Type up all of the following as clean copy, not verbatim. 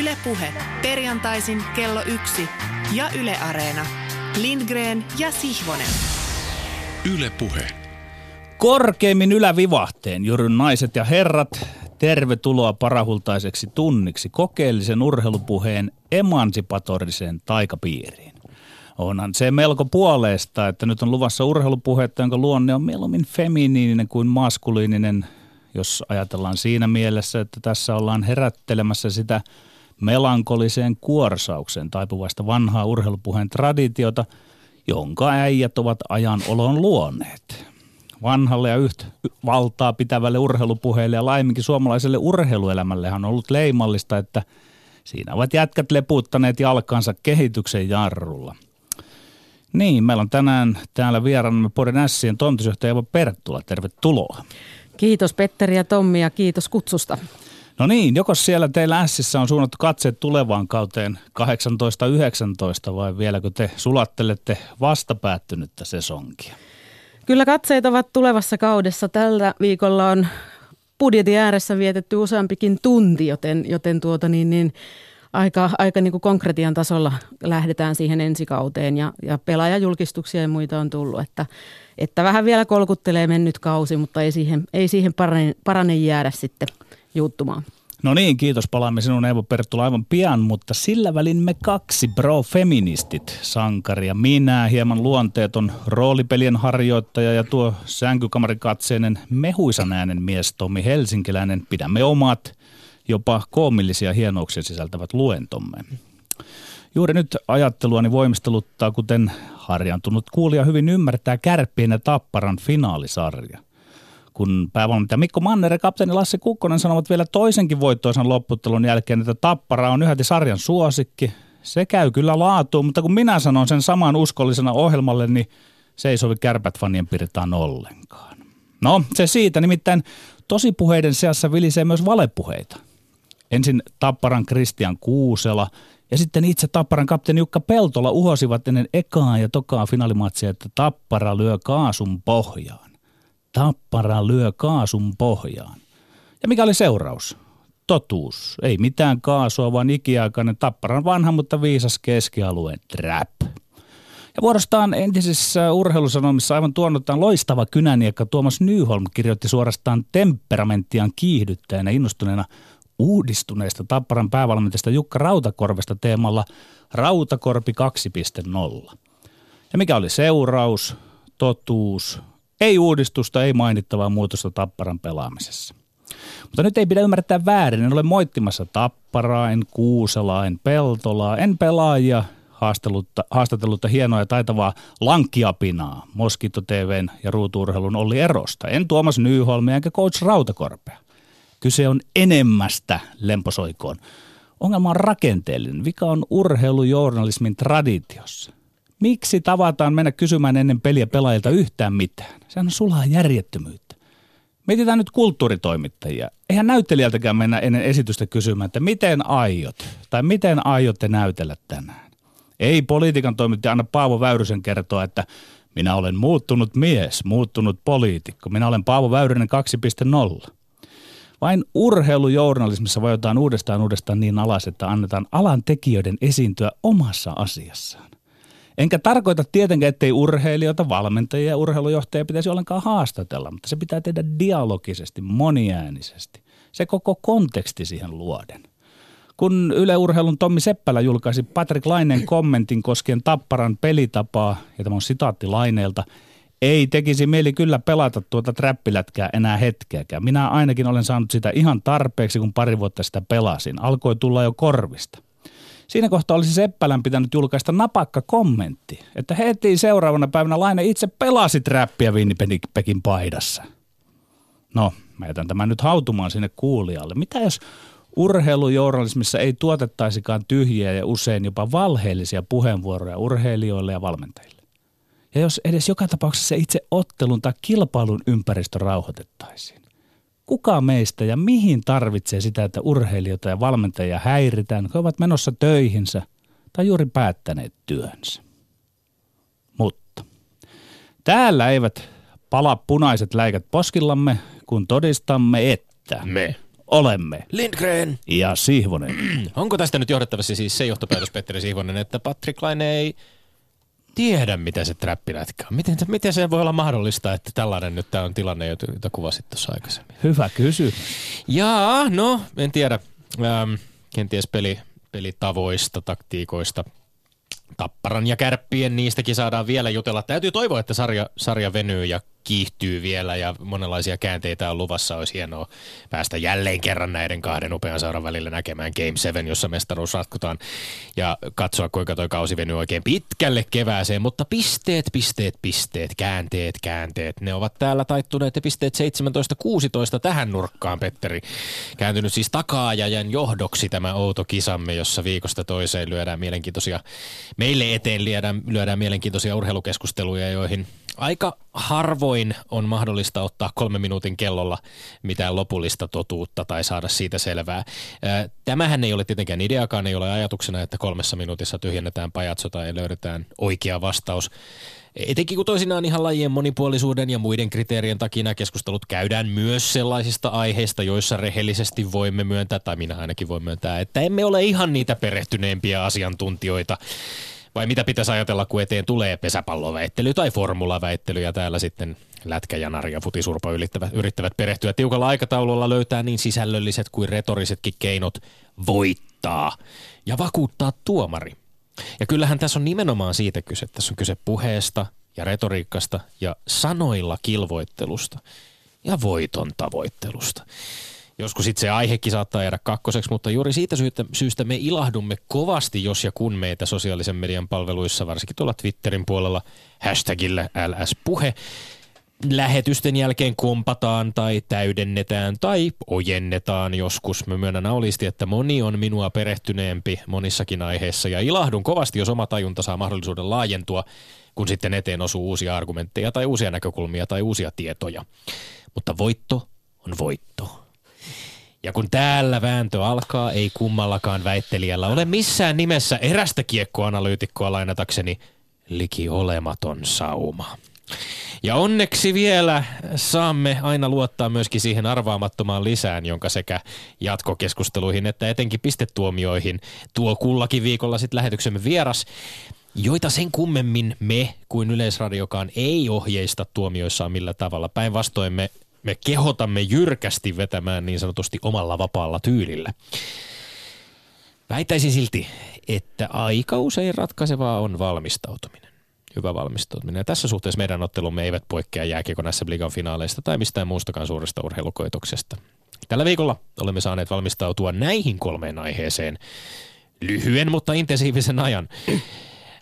Yle Puhe. Perjantaisin kello 1 ja Yle Areena. Lindgren ja Sihvonen. Yle Puhe. Korkeimmin ylävivahteen jyryn naiset ja herrat. Tervetuloa parahultaiseksi tunniksi kokeellisen urheilupuheen emansipatorisen taikapiiriin. Onhan se melko puoleista, että nyt on luvassa urheilupuhetta, jonka luonne on mieluummin feminiininen kuin maskuliininen, jos ajatellaan siinä mielessä, että tässä ollaan herättelemässä sitä melankoliseen kuorsaukseen taipuvasta vanhaa urheilupuheen traditiota, jonka äijät ovat ajan olon luoneet. Vanhalle ja yhtä valtaa pitävälle urheilupuheelle ja laajemminkin suomalaiselle urheiluelämällehän on ollut leimallista, että siinä ovat jätkät lepuuttaneet jalkansa kehityksen jarrulla. Niin, meillä on tänään täällä vieraanamme Porin Ässien toimitusjohtaja Eeva Perttula. Tervetuloa. Kiitos Petteri ja Tommi ja kiitos kutsusta. No niin, joko siellä teillä Ässissä on suunnattu katseet tulevaan kauteen 18-19 vai vieläkö te sulattelette vasta päättynyttä sesonkia? Kyllä katseet ovat tulevassa kaudessa. Tällä viikolla on budjetin ääressä vietetty useampikin tunti, joten aika niin kuin konkretian tasolla lähdetään siihen ensikauteen ja pelaajajulkistuksia ja muita on tullut, että vähän vielä kolkuttelee mennyt kausi, mutta ei siihen parane jäädä sitten juuttumaan. No niin, kiitos. Palaamme sinun Eeva Perttula aivan pian, mutta sillä välin me kaksi pro-feministit, Sankari ja minä, hieman luonteeton roolipelien harjoittaja ja tuo sänkykamarikatseinen mehuisan äänen mies Tommi Helsinkiläinen, pidämme omat jopa koomillisia hienouksia sisältävät luentomme. Juuri nyt ajatteluani voimisteluttaa, kuten harjaantunut kuulija hyvin ymmärtää, Kärppien ja Tapparan finaalisarja. Kun päävalmentaja Mikko Manner ja kapteeni Lassi Kukkonen sanovat vielä toisenkin voittoisen lopputtelun jälkeen, että Tappara on yhäti sarjan suosikki. Se käy kyllä laatuun, mutta kun minä sanon sen saman uskollisena ohjelmalle, niin se ei sovi Kärpät-fanien pirtaan ollenkaan. No, se siitä. Nimittäin tosipuheiden seassa vilisee myös valepuheita. Ensin Tapparan Kristian Kuusela ja sitten itse Tapparan kapteeni Jukka Peltola uhosivat ennen ekaa ja tokaa finaalimatsia, että Tappara lyö kaasun pohjaan. Tappara lyö kaasun pohjaan. Ja mikä oli seuraus? Totuus. Ei mitään kaasua, vaan ikiaikainen Tapparan vanha, mutta viisas keskialueen trap. Ja vuorostaan entisissä urheilusanomissa aivan tuonnuttaan loistava kynäniekka Tuomas Nyholm kirjoitti suorastaan temperamenttiaan kiihdyttäen ja innostuneena uudistuneesta Tapparan päävalmentajasta Jukka Rautakorvesta teemalla Rautakorpi 2.0. Ja mikä oli seuraus? Totuus. Ei uudistusta, ei mainittavaa muutosta Tapparan pelaamisessa. Mutta nyt ei pidä ymmärtää väärin. En ole moittimassa Tapparaa, en Kuuselaa, en Peltolaa, en pelaajia. Haastattelutta hienoa ja taitavaa lankkiapinaa Moskito TVn ja ruutuurheilun Olli Erosta. En Tuomas Nyholmia enkä coach Rautakorpea. Kyse on enemmästä lemposoikoon. Ongelma on rakenteellinen. Vika on urheilujournalismin traditiossa. Miksi tavataan mennä kysymään ennen peliä pelaajilta yhtään mitään? Sehän on sulaa järjettömyyttä. Mietitään nyt kulttuuritoimittajia. Eihän näyttelijältäkään mennä ennen esitystä kysymään, että miten aiot tai miten aiotte näytellä tänään. Ei politiikan toimittaja anna Paavo Väyrysen kertoa, että minä olen muuttunut mies, muuttunut poliitikko. Minä olen Paavo Väyrynen 2.0. Vain urheilujournalismissa vajotaan uudestaan niin alas, että annetaan alan tekijöiden esiintyä omassa asiassaan. Enkä tarkoita tietenkään, ettei urheilijoita, valmentajia ja urheilujohtajia pitäisi ollenkaan haastatella, mutta se pitää tehdä dialogisesti, moniäänisesti. Se koko konteksti siihen luoden. Kun Yle Urheilun Tommi Seppälä julkaisi Patrik Laineen kommentin koskien Tapparan pelitapaa, ja tämä on sitaatti Laineelta, ei tekisi mieli kyllä pelata tuota träppilätkää enää hetkeäkään. Minä ainakin olen saanut sitä ihan tarpeeksi, kun pari vuotta sitä pelasin. Alkoi tulla jo korvista. Siinä kohtaa olisi Seppälän pitänyt julkaista napakka kommentti, että heti seuraavana päivänä Laine itse pelasi träppiä Winnipegin paidassa. No, mä jätän tämän nyt hautumaan sinne kuulijalle. Mitä jos urheilujournalismissa ei tuotettaisikaan tyhjiä ja usein jopa valheellisia puheenvuoroja urheilijoille ja valmentajille? Ja jos edes joka tapauksessa itse ottelun tai kilpailun ympäristö rauhoitettaisiin? Kuka meistä ja mihin tarvitsee sitä, että urheilijoita ja valmentajia häiritään, kun he ovat menossa töihinsä tai juuri päättäneet työnsä? Mutta täällä eivät pala punaiset läikät poskillamme, kun todistamme, että me olemme. Lindgren. Ja Sihvonen. Onko tästä nyt johdettavasti siis se johtopäätös, Petteri Sihvonen, että Patrik Laine ei tiedä, mitä se träppilätkä on? Miten se voi olla mahdollista, että tällainen nyt tämä on tilanne, jota kuvasit tuossa aikaisemmin? Hyvä kysymys. Jaa, no, en tiedä. Kenties pelitavoista, taktiikoista. Tapparan ja Kärppien, niistäkin saadaan vielä jutella. Täytyy toivoa, että sarja venyy ja kiihtyy vielä ja monenlaisia käänteitä on luvassa. Olisi hienoa päästä jälleen kerran näiden kahden upean seuran välillä näkemään Game 7, jossa mestaruus ratkutaan ja katsoa, kuinka toi kausi venyy oikein pitkälle kevääseen. Mutta pisteet, käänteet. Ne ovat täällä taittuneet ja pisteet 17-16 tähän nurkkaan, Petteri. Kääntynyt siis takaajajan johdoksi tämä outo kisamme, jossa viikosta toiseen lyödään mielenkiintoisia, meille eteen lyödään mielenkiintoisia urheilukeskusteluja, joihin aika harvoin on mahdollista ottaa 3 minuutin kellolla mitään lopullista totuutta tai saada siitä selvää. Tämähän ei ole tietenkään ideakaan, ei ole ajatuksena, että 3 minuutissa tyhjennetään pajatso tai löydetään oikea vastaus. Etenkin kun toisinaan ihan lajien monipuolisuuden ja muiden kriteerien takia nämä keskustelut käydään myös sellaisista aiheista, joissa rehellisesti voimme myöntää, tai minä ainakin voin myöntää, että emme ole ihan niitä perehtyneempiä asiantuntijoita. Vai mitä pitäisi ajatella, kun eteen tulee pesäpalloväittely tai formulaväittely, ja täällä sitten lätkä ja narja futisurpa yrittävät perehtyä tiukalla aikataululla löytää niin sisällölliset kuin retorisetkin keinot voittaa ja vakuuttaa tuomari. Ja kyllähän tässä on nimenomaan siitä kyse. Tässä on kyse puheesta ja retoriikasta ja sanoilla kilvoittelusta ja voiton tavoittelusta. Joskus itse aihekin saattaa jäädä kakkoseksi, mutta juuri siitä syystä me ilahdumme kovasti, jos ja kun meitä sosiaalisen median palveluissa, varsinkin tuolla Twitterin puolella, hashtagillä LS-puhe, lähetysten jälkeen kompataan tai täydennetään tai ojennetaan joskus. Mä myönnän aulisti, että moni on minua perehtyneempi monissakin aiheissa ja ilahdun kovasti, jos oma tajunta saa mahdollisuuden laajentua, kun sitten eteen osuu uusia argumentteja tai uusia näkökulmia tai uusia tietoja. Mutta voitto on voitto. Ja kun täällä vääntö alkaa, ei kummallakaan väittelijällä ole missään nimessä erästä kiekkoanalyytikkoa lainatakseni liki olematon sauma. Ja onneksi vielä saamme aina luottaa myöskin siihen arvaamattomaan lisään, jonka sekä jatkokeskusteluihin että etenkin pistetuomioihin tuo kullakin viikolla sitten lähetyksemme vieras, joita sen kummemmin me kuin Yleisradiokaan ei ohjeista tuomioissaan millä tavalla. Päinvastoin me kehotamme jyrkästi vetämään niin sanotusti omalla vapaalla tyylillä. Väittäisin silti, että aika usein ratkaisevaa on valmistautuminen. Hyvä valmistautuminen. Ja tässä suhteessa meidän ottelumme eivät poikkea jääkiekon SM-liigan finaaleista tai mistään muustakaan suuresta urheilukoitoksesta. Tällä viikolla olemme saaneet valmistautua näihin 3 aiheeseen lyhyen, mutta intensiivisen ajan.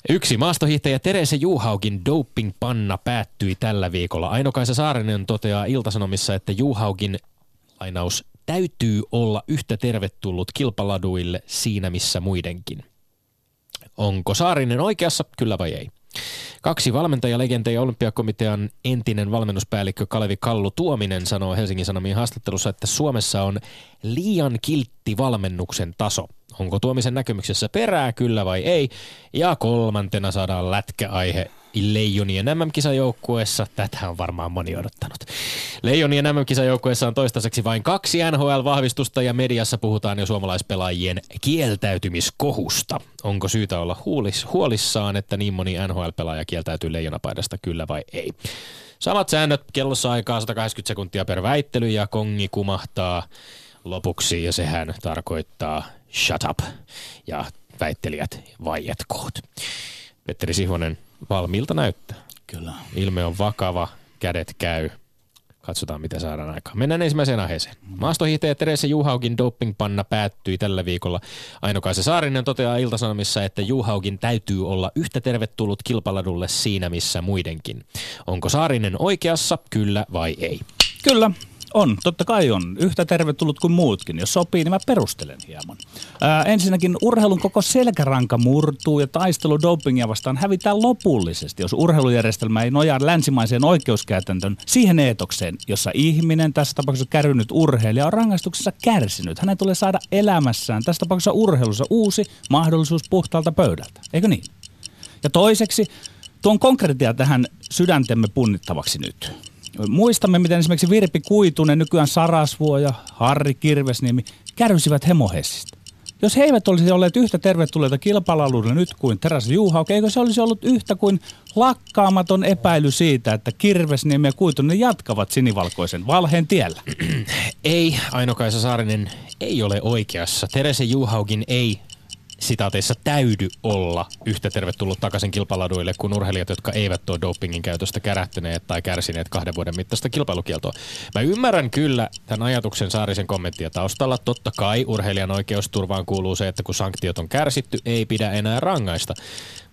Yksi maastohiihtäjä Terese Johaugin dopingpanna päättyi tällä viikolla. Aino-Kaisa Saarinen toteaa Ilta-Sanomissa, että Johaugin lainaus täytyy olla yhtä tervetullut kilpaladuille siinä missä muidenkin. Onko Saarinen oikeassa? Kyllä vai ei? 2 valmentajalegendeja Olympiakomitean entinen valmennuspäällikkö Kalevi Tuominen sanoo Helsingin Sanomien haastattelussa, että Suomessa on liian kiltti valmennuksen taso. Onko Tuomisen näkemyksessä perää, kyllä vai ei? Ja 3. saadaan lätkäaihe Leijonien MM-kisajoukkueessa. Tätä on varmaan moni odottanut. Leijonien MM-kisajoukkueessa on toistaiseksi vain 2 NHL-vahvistusta ja mediassa puhutaan jo suomalaispelaajien kieltäytymiskohusta. Onko syytä olla huolissaan, että niin moni NHL-pelaaja kieltäytyy leijonapaidasta, kyllä vai ei? Samat säännöt, kellossa aikaa 180 sekuntia per väittely ja kongi kumahtaa lopuksi ja sehän tarkoittaa shut up ja väittelijät vaietkoot. Petteri Sihvonen, valmiilta näyttää. Kyllä. Ilme on vakava, kädet käy. Katsotaan, mitä saadaan aikaan. Mennään ensimmäiseen aiheeseen. Maastohiihtäjä Terese Johaugin dopingpanna päättyi tällä viikolla. Aino-Kaisa Saarinen toteaa Ilta-Sanomissa, että Johaugin täytyy olla yhtä tervetullut kilpaladulle siinä, missä muidenkin. Onko Saarinen oikeassa, kyllä vai ei? Kyllä. On, totta kai on. Yhtä tervetullut kuin muutkin. Jos sopii, niin mä perustelen hieman. Ensinnäkin urheilun koko selkäranka murtuu ja taistelu dopingia vastaan hävitään lopullisesti, jos urheilujärjestelmä ei nojaa länsimaiseen oikeuskäytäntöön siihen eetokseen, jossa ihminen, tässä tapauksessa kärrynyt urheilija, on rangaistuksessa kärsinyt. Hänen tulee saada elämässään, tässä tapauksessa urheilussa, uusi mahdollisuus puhtaalta pöydältä. Eikö niin? Ja toiseksi, tuon konkreettia tähän sydäntemme punnittavaksi nyt. Muistamme, miten esimerkiksi Virpi Kuitunen, nykyään Sarasvuo ja Harri Kirvesniemi kärsivät hemohessistä. Jos he eivät olisi olleet yhtä tervetulleita kilpailualueelle nyt kuin Terese Johaug, eikö se olisi ollut yhtä kuin lakkaamaton epäily siitä, että Kirvesniemi ja Kuitunen jatkavat sinivalkoisen valheen tiellä? Ei, Aino-Kaisa Saarinen ei ole oikeassa. Terese Johaugin ei sitaateissa täydy olla yhtä tervetullut takaisin kilpailualueille kuin urheilijat, jotka eivät ole dopingin käytöstä kärähtyneet tai kärsineet 2 vuoden mittaista kilpailukieltoa. Mä ymmärrän kyllä tämän ajatuksen Saarisen kommenttia taustalla. Totta kai urheilijan oikeusturvaan kuuluu se, että kun sanktiot on kärsitty, ei pidä enää rangaista.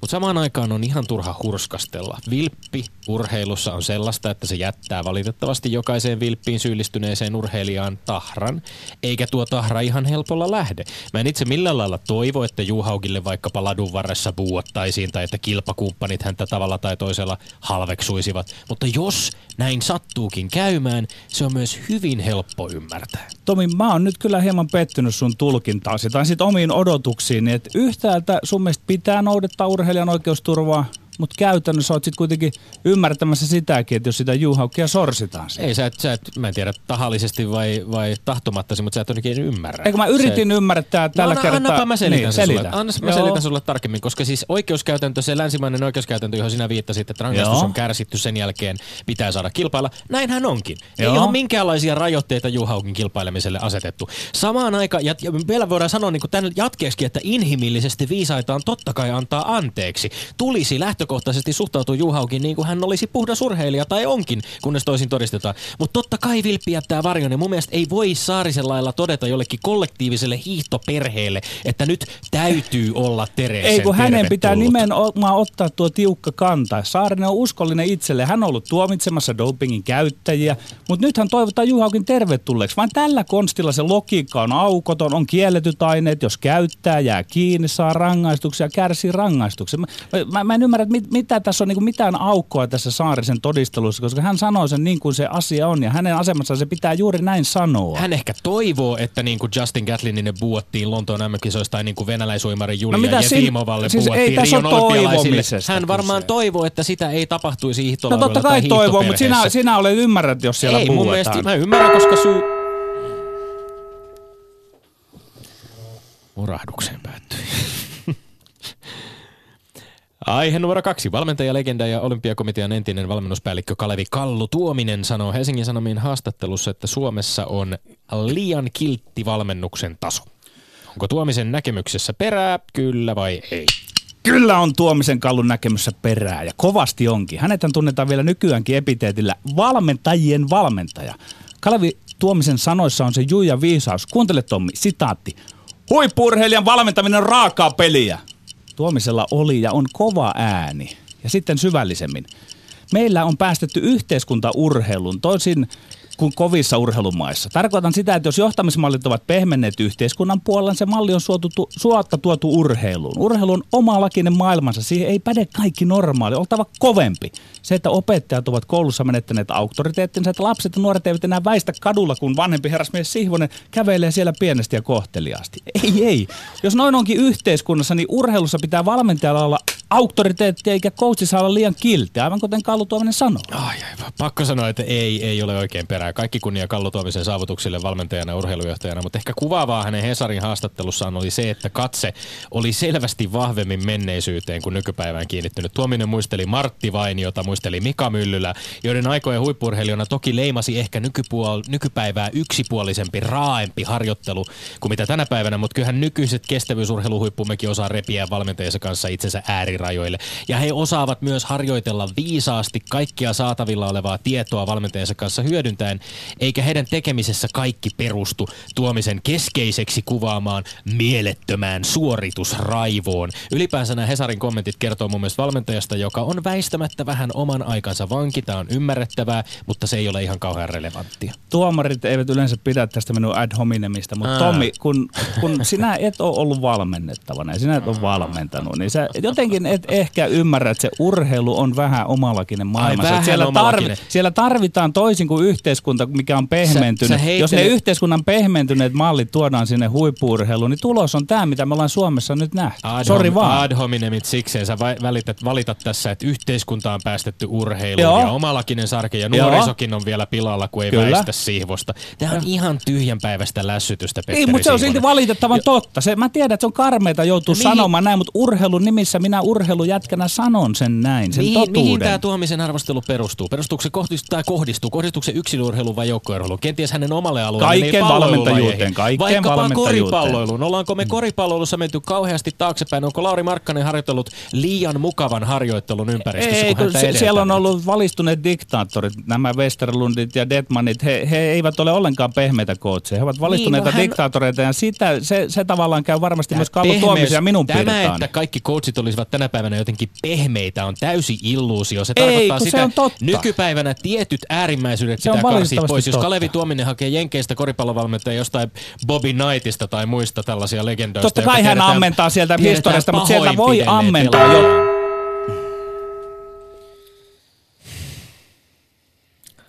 Mutta samaan aikaan on ihan turha hurskastella. Vilppi urheilussa on sellaista, että se jättää valitettavasti jokaiseen vilppiin syyllistyneeseen urheilijaan tahran, eikä tuo tahra ihan helpolla lähde. Mä en itse millään lailla toivo, että Johaugille vaikkapa ladun varressa buuottaisiin tai että kilpakumppanit häntä tavalla tai toisella halveksuisivat. Mutta jos näin sattuukin käymään, se on myös hyvin helppo ymmärtää. Tomi, mä oon nyt kyllä hieman pettynyt sun tulkintaasi tai sit omiin odotuksiin, että yhtäältä sun mielestä pitää noudattaa urheilijan oikeusturvaa, mutta käytännössä oot sit kuitenkin ymmärtämässä sitäkin, että jos sitä Johaugia sorsitaan. Siitä. Ei, sä et, mä en tiedä tahallisesti vai tahtomattasi, mutta sä et oikein ymmärrä. Eikö mä yritin ymmärtää tällä kertaa? Annapa mä selitän niin, sulle tarkemmin, koska siis oikeuskäytäntö, se länsimainen oikeuskäytäntö, johon sinä viittasit, että rangaistus on kärsitty, sen jälkeen pitää saada kilpailla. Näinhän onkin. Joo. Ei ole minkäänlaisia rajoitteita Johaugin kilpailemiselle asetettu. Samaan aikaan, ja vielä voidaan sanoa niin kuin tämän jatkeeksi, että inhimillisesti viisaitaan totta kai antaa anteeksi. Tulisi kohtaisesti suhtautuu Johaugin niin kuin hän olisi puhdas urheilija tai onkin, kunnes toisin todistetaan. Mutta totta kai vilppi jättää varjon ja mun mielestä ei voi Saarisen lailla todeta jollekin kollektiiviselle hiihtoperheelle, että nyt täytyy olla Teresen tervetullut. Ei kun hänen pitää nimenomaan ottaa tuo tiukka kanta. Saarinen on uskollinen itselle. Hän on ollut tuomitsemassa dopingin käyttäjiä, mutta nyt hän toivottaa Johaugin tervetulleeksi. Vaan tällä konstilla se logiikka on aukoton, on kielletyt aineet, jos käyttää, jää kiinni, saa rangaistuksia, kärsii rangaistuksia. Mä en ymmärrä, mitä tässä on niin kuin mitään aukkoa tässä Saarisen todistelussa, koska hän sanoo sen niin kuin se asia on ja hänen asemassaan se pitää juuri näin sanoa. Hän ehkä toivoo, että niin kuin Justin Gatlinin buottiin Lontoon MM-kisoista tai niin kuin venäläisuimari Julia Jefimovalle buottiin Rion olympialaisille. Hän varmaan toivoo, että sitä ei tapahtuisi hiihtolaudalla tai hiihtoperheessä. No totta kai toivoo, mutta sinä olet ymmärrät, jos siellä buotaan. Ei, mun mielestä mä ymmärrän, koska syy... Murahdukseen päättyi. Aihe numero 2. Valmentaja, legenda ja olympiakomitean entinen valmennuspäällikkö Kalevi "Kallu" Tuominen sanoo Helsingin Sanomien haastattelussa, että Suomessa on liian kiltti valmennuksen taso. Onko Tuomisen näkemyksessä perää, kyllä vai ei? Kyllä on Tuomisen Kallun näkemyssä perää ja kovasti onkin. Hänethän tunnetaan vielä nykyäänkin epiteetillä valmentajien valmentaja. Kalevi Tuomisen sanoissa on se juja viisaus. Kuuntele Tommi, sitaatti. Huippu-urheilijan valmentaminen on raakaa peliä. Tuomisella oli ja on kova ääni. Ja sitten syvällisemmin. Meillä on päästetty yhteiskuntaurheilun, toisin kuin kovissa urheilumaissa. Tarkoitan sitä, että jos johtamismallit ovat pehmenneet yhteiskunnan puolella, se malli on suotta tuotu urheiluun. Urheilu on omalakinen maailmansa, siihen ei päde kaikki normaali, oltava kovempi. Se, että opettajat ovat koulussa menettäneet auktoriteettinsa, että lapset ja nuoret eivät enää väistä kadulla, kun vanhempi herrasmies Sihvonen kävelee siellä pienesti ja kohteliaasti. Ei. Jos noin onkin yhteiskunnassa, niin urheilussa pitää valmentajalla olla auktoriteettia eikä coachi saa olla liian kiltiä, aivan kuten Kallu Tuominen sanoo. Aivan. Pakko sanoa, että ei ole oikein perää. Kaikki kunnia Kallu Tuomisen saavutuksille valmentajana ja urheilujohtajana, mutta ehkä kuvaavaa hänen Hesarin haastattelussaan oli se, että katse oli selvästi vahvemmin menneisyyteen kuin nykypäivään kiinnittynyt. Tuominen muisteli Martti Vainiota, muisteli Mika Myllylä, joiden aikojen huippu-urheilijana toki leimasi ehkä nykypäivää yksipuolisempi, raaempi harjoittelu kuin mitä tänä päivänä, mutta kyllähän nykyiset kestävyysurheiluhuippummekin osaa repiä valmentajansa kanssa itsensä äärirajoille. Ja he osaavat myös harjoitella viisaasti kaikkia saatavilla olevaa tietoa valmentajansa kanssa hyödyntäen, eikä heidän tekemisessä kaikki perustu Tuomisen keskeiseksi kuvaamaan mielettömään suoritusraivoon. Ylipäänsä nämä Hesarin kommentit kertoo mun mielestä valmentajasta, joka on väistämättä vähän oman aikansa vanki. Tämä on ymmärrettävää, mutta se ei ole ihan kauhean relevanttia. Tuomarit eivät yleensä pidä tästä minun ad hominemista, mutta Tommi, kun sinä et ole ollut valmennettavana ja sinä et ole valmentanut, niin sä jotenkin et ehkä ymmärrä, että se urheilu on vähän omalakinen maailmassa. Siellä tarvitaan toisin kuin yhteiskunta, mikä on pehmentynyt. Jos ne yhteiskunnan pehmentyneet mallit tuodaan sinne huippu-urheiluun, niin tulos on tämä, mitä me ollaan Suomessa nyt nähty. Sori vaan. Ad hominemit sikseen. Sä valitat tässä, että yhteiskunta on päästetty urheiluun. Joo. Ja omalakinen sarke ja nuorisokin on vielä pilalla, kun ei väistä siivosta. Tämä on ihan tyhjänpäiväistä lässytystä, Petteri Siivonen. Mutta se on silti valitettavan totta. Mä tiedän, että se on karmeita joutuu sanomaan näin, mutta urheilun nimissä minä urheilujätkänä sanon sen näin, sen totuuden. Mihin tämä Tuomisen arvostelu perustuu? Perustuuko se kohdistuu? Kohdistuuko se yksilurheiluun vai joukkueurheiluun? Kenties hänen omalle alueelleen, ei palloilulajeihin. Vaikkapa koripalloiluun. Ollaanko me koripalloilussa menty kauheasti taaksepäin? Onko Lauri Markkanen harjoitellut liian mukavan harjoittelun ympäristössä? Ei, kun siellä on ollut valistuneet diktaattorit, nämä Westerlundit ja Detmanit. He eivät ole ollenkaan pehmeitä kootseja. He ovat valistuneita diktaattoreita ja sitä se tavallaan käy varmasti myös Kalle Tuomisen ja minun piirtaan. Tämä, että kaikki coachit olisivat tänä päivänä jotenkin pehmeitä, on täysi illuusio. Se tarkoittaa sitä, nykypäivänä tietyt äärimmäisyydet se sitä karsii pois. Totta. Jos Kalevi Tuominen hakee jenkeistä koripallovalmentaja jostain Bobby Knightista tai muista tällaisia legendoista. Totta kai hän ammentaa sieltä historiasta, mutta sieltä voi ammentaa jo.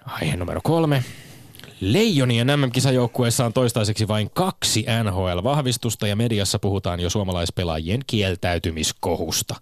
Aihe numero 3. Leijonien MM-kisajoukkueessa on toistaiseksi vain 2 NHL-vahvistusta ja mediassa puhutaan jo suomalaispelaajien kieltäytymiskohusta.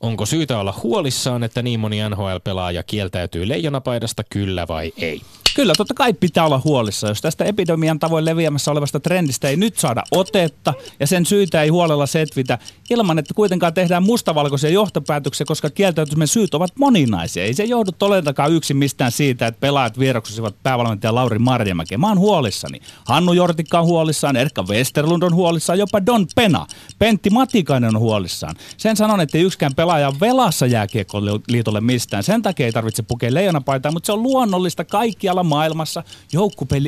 Onko syytä olla huolissaan, että niin moni NHL-pelaaja kieltäytyy leijonapaidasta, kyllä vai ei? Kyllä, totta kai pitää olla huolissaan. Jos tästä epidemian tavoin leviämässä olevasta trendistä ei nyt saada otetta ja sen syytä ei huolella setvitä ilman, että kuitenkaan tehdään mustavalkoisia johtopäätöksiä, koska kieltäytymisen syyt ovat moninaisia. Ei se joudu tolentakaan yksin mistään siitä, että pelaajat vieroksusivat päävalmentaja Lauri Marjamäki. Mä oon huolissani. Hannu Jortikka on huolissaan, Erkka Westerlund on huolissaan, jopa Don Pena. Pentti Matikainen on huolissaan. Sen sanon, että yksikään pelaaja on velassa Jääkiekkoliitolle mistään. Sen takia ei tarvitse pukea leijonapaitaa, mutta se on luonnollista kaikkialla maailmassa